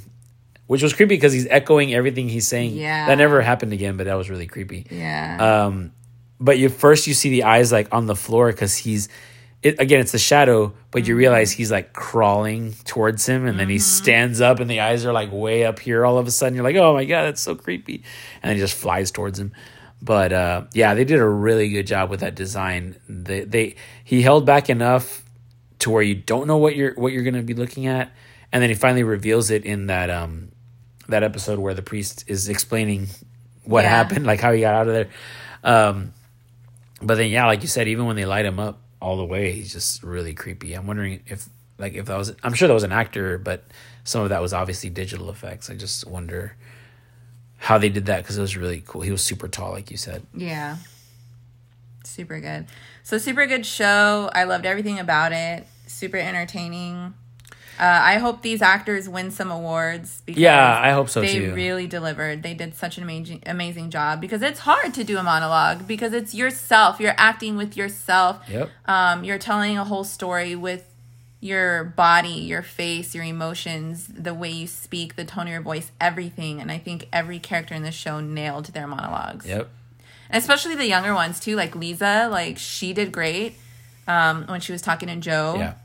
which was creepy because he's echoing everything he's saying. Yeah, that never happened again, but that was really creepy. Yeah. But first you see the eyes like on the floor because it's the shadow, but you realize he's like crawling towards him, and then he stands up, and the eyes are like way up here. All of a sudden, you're like, oh my god, that's so creepy, and then he just flies towards him. But yeah, they did a really good job with that design. He held back enough to where you don't know what you're going to be looking at. And then he finally reveals it in that that episode where the priest is explaining what happened, like how he got out of there. But then, yeah, like you said, even when they light him up all the way, he's just really creepy. I'm wondering if that was... I'm sure that was an actor, but some of that was obviously digital effects. I just wonder how they did that because it was really cool. He was super tall, like you said. Yeah. Super good. So super good show. I loved everything about it. Super entertaining. I hope these actors win some awards. Because I hope so too. They really delivered. They did such an amazing job because it's hard to do a monologue because it's yourself. You're acting with yourself. Yep. You're telling a whole story with your body, your face, your emotions, the way you speak, the tone of your voice, everything. And I think every character in the show nailed their monologues. Yep. Especially the younger ones, too. Like, Lisa, like, she did great when she was talking to Joe. Yeah.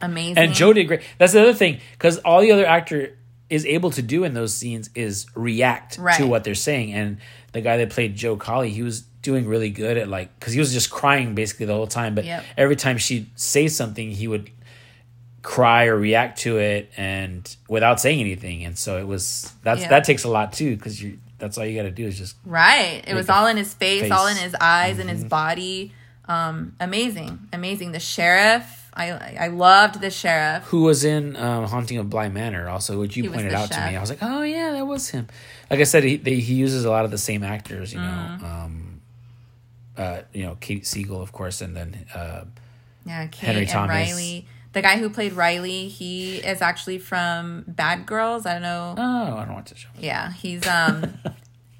Amazing. And Joe did great. That's the other thing. Because all the other actor is able to do in those scenes is react to what they're saying. And the guy that played Joe Colley, he was doing really good at, like... Because he was just crying, basically, the whole time. But every time she'd say something, he would cry or react to it and without saying anything. And so it was... That takes a lot, too, because you're... That's all you got to do is just... Right. It was all in his face, all in his eyes, in his body. Amazing. The sheriff. I loved the sheriff. Who was in Haunting of Bly Manor also, which you pointed out to me. I was like, oh, yeah, that was him. Like I said, he uses a lot of the same actors, you know. Kate Siegel, of course, and then Kate Henry Thomas. And Riley. The guy who played Riley, he is actually from Bad Girls. I don't know. Oh, I don't watch the show. Yeah, he's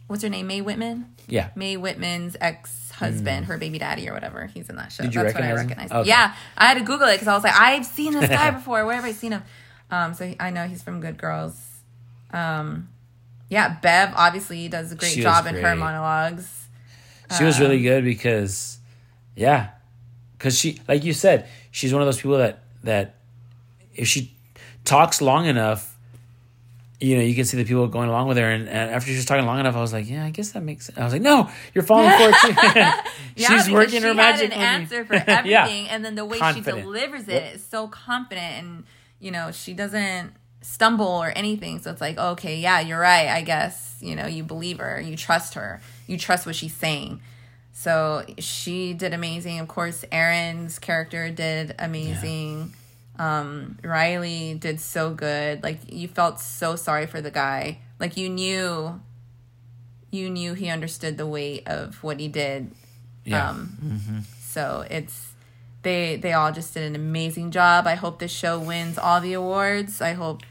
what's her name? Mae Whitman. Yeah, Mae Whitman's ex-husband, her baby daddy or whatever. He's in that show. Did you That's what I recognized. Okay. Yeah, I had to Google it because I was like, I've seen this guy before. Where have I seen him? So I know he's from Good Girls. Yeah, Bev obviously does a great job in her monologues. She was really good because she, like you said, she's one of those people that if she talks long enough, you know, you can see the people going along with her. And after she was talking long enough, I was like, yeah, I guess that makes sense. I was like, no, you're falling for it too. She's working her magic. She had an answer for everything. And then the way she delivers it is so confident. And, you know, she doesn't stumble or anything. So it's like, okay, yeah, you're right. I guess, you know, you believe her. You trust her. You trust what she's saying. So she did amazing. Of course, Aaron's character did amazing. Yeah. Riley did so good. Like, you felt so sorry for the guy. Like, you knew he understood the weight of what he did. Yeah. So they all just did an amazing job. I hope this show wins all the awards. I hope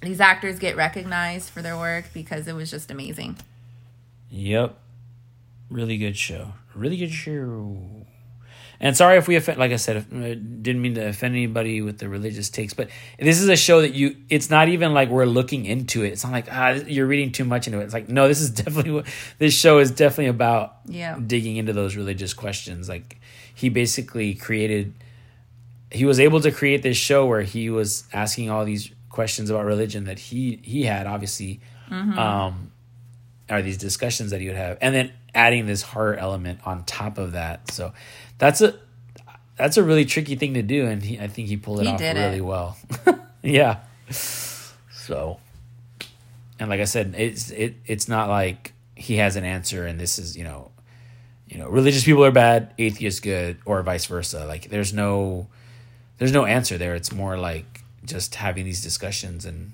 these actors get recognized for their work because it was just amazing. Yep. Really good show. And sorry if we offend, like I said, I didn't mean to offend anybody with the religious takes, but this is a show that you, it's not even like we're looking into it. It's not like, you're reading too much into it. It's like, no, this is definitely what this show is definitely about. Yeah. Digging into those religious questions. Like he basically he was able to create this show where he was asking all these questions about religion that he had, obviously, mm-hmm. Or these discussions that he would have, and then adding this horror element on top of that. So that's a really tricky thing to do, and I think he pulled it off really well. Yeah. So, and like I said, it's not like he has an answer, and this is you know religious people are bad, atheists good, or vice versa. Like there's no answer there. It's more like just having these discussions and.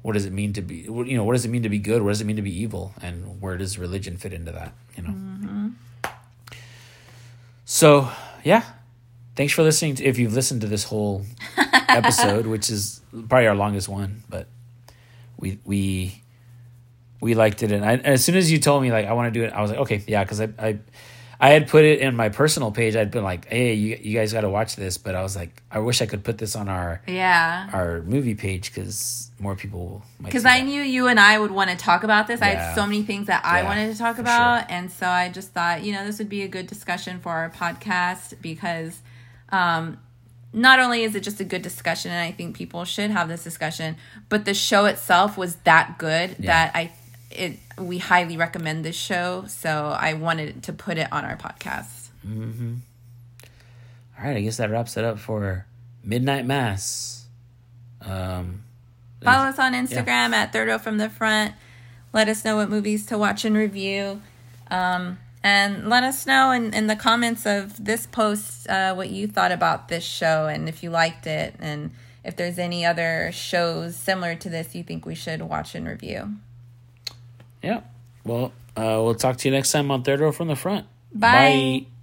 What does it mean to be, what does it mean to be good? What does it mean to be evil? And where does religion fit into that, Mm-hmm. So, yeah. Thanks for listening. If you've listened to this whole episode, which is probably our longest one, but we liked it. And as soon as you told me, like, I want to do it, I was like, okay, yeah. Because I had put it in my personal page. I'd been like, hey, you guys got to watch this. But I was like, I wish I could put this on our movie page because more people might see it. Because I knew you and I would want to talk about this. Yeah. I had so many things that I wanted to talk about. Sure. And so I just thought, this would be a good discussion for our podcast because not only is it just a good discussion, and I think people should have this discussion, but the show itself was that good that we highly recommend this show, so I wanted to put it on our podcast. Mm-hmm. All right, I guess that wraps it up for Midnight Mass. Follow us on Instagram at Third Row From the Front. Let us know what movies to watch and review. And let us know in the comments of this post what you thought about this show and if you liked it and if there's any other shows similar to this you think we should watch and review. Yeah. Well, we'll talk to you next time on Third Row From the Front. Bye. Bye.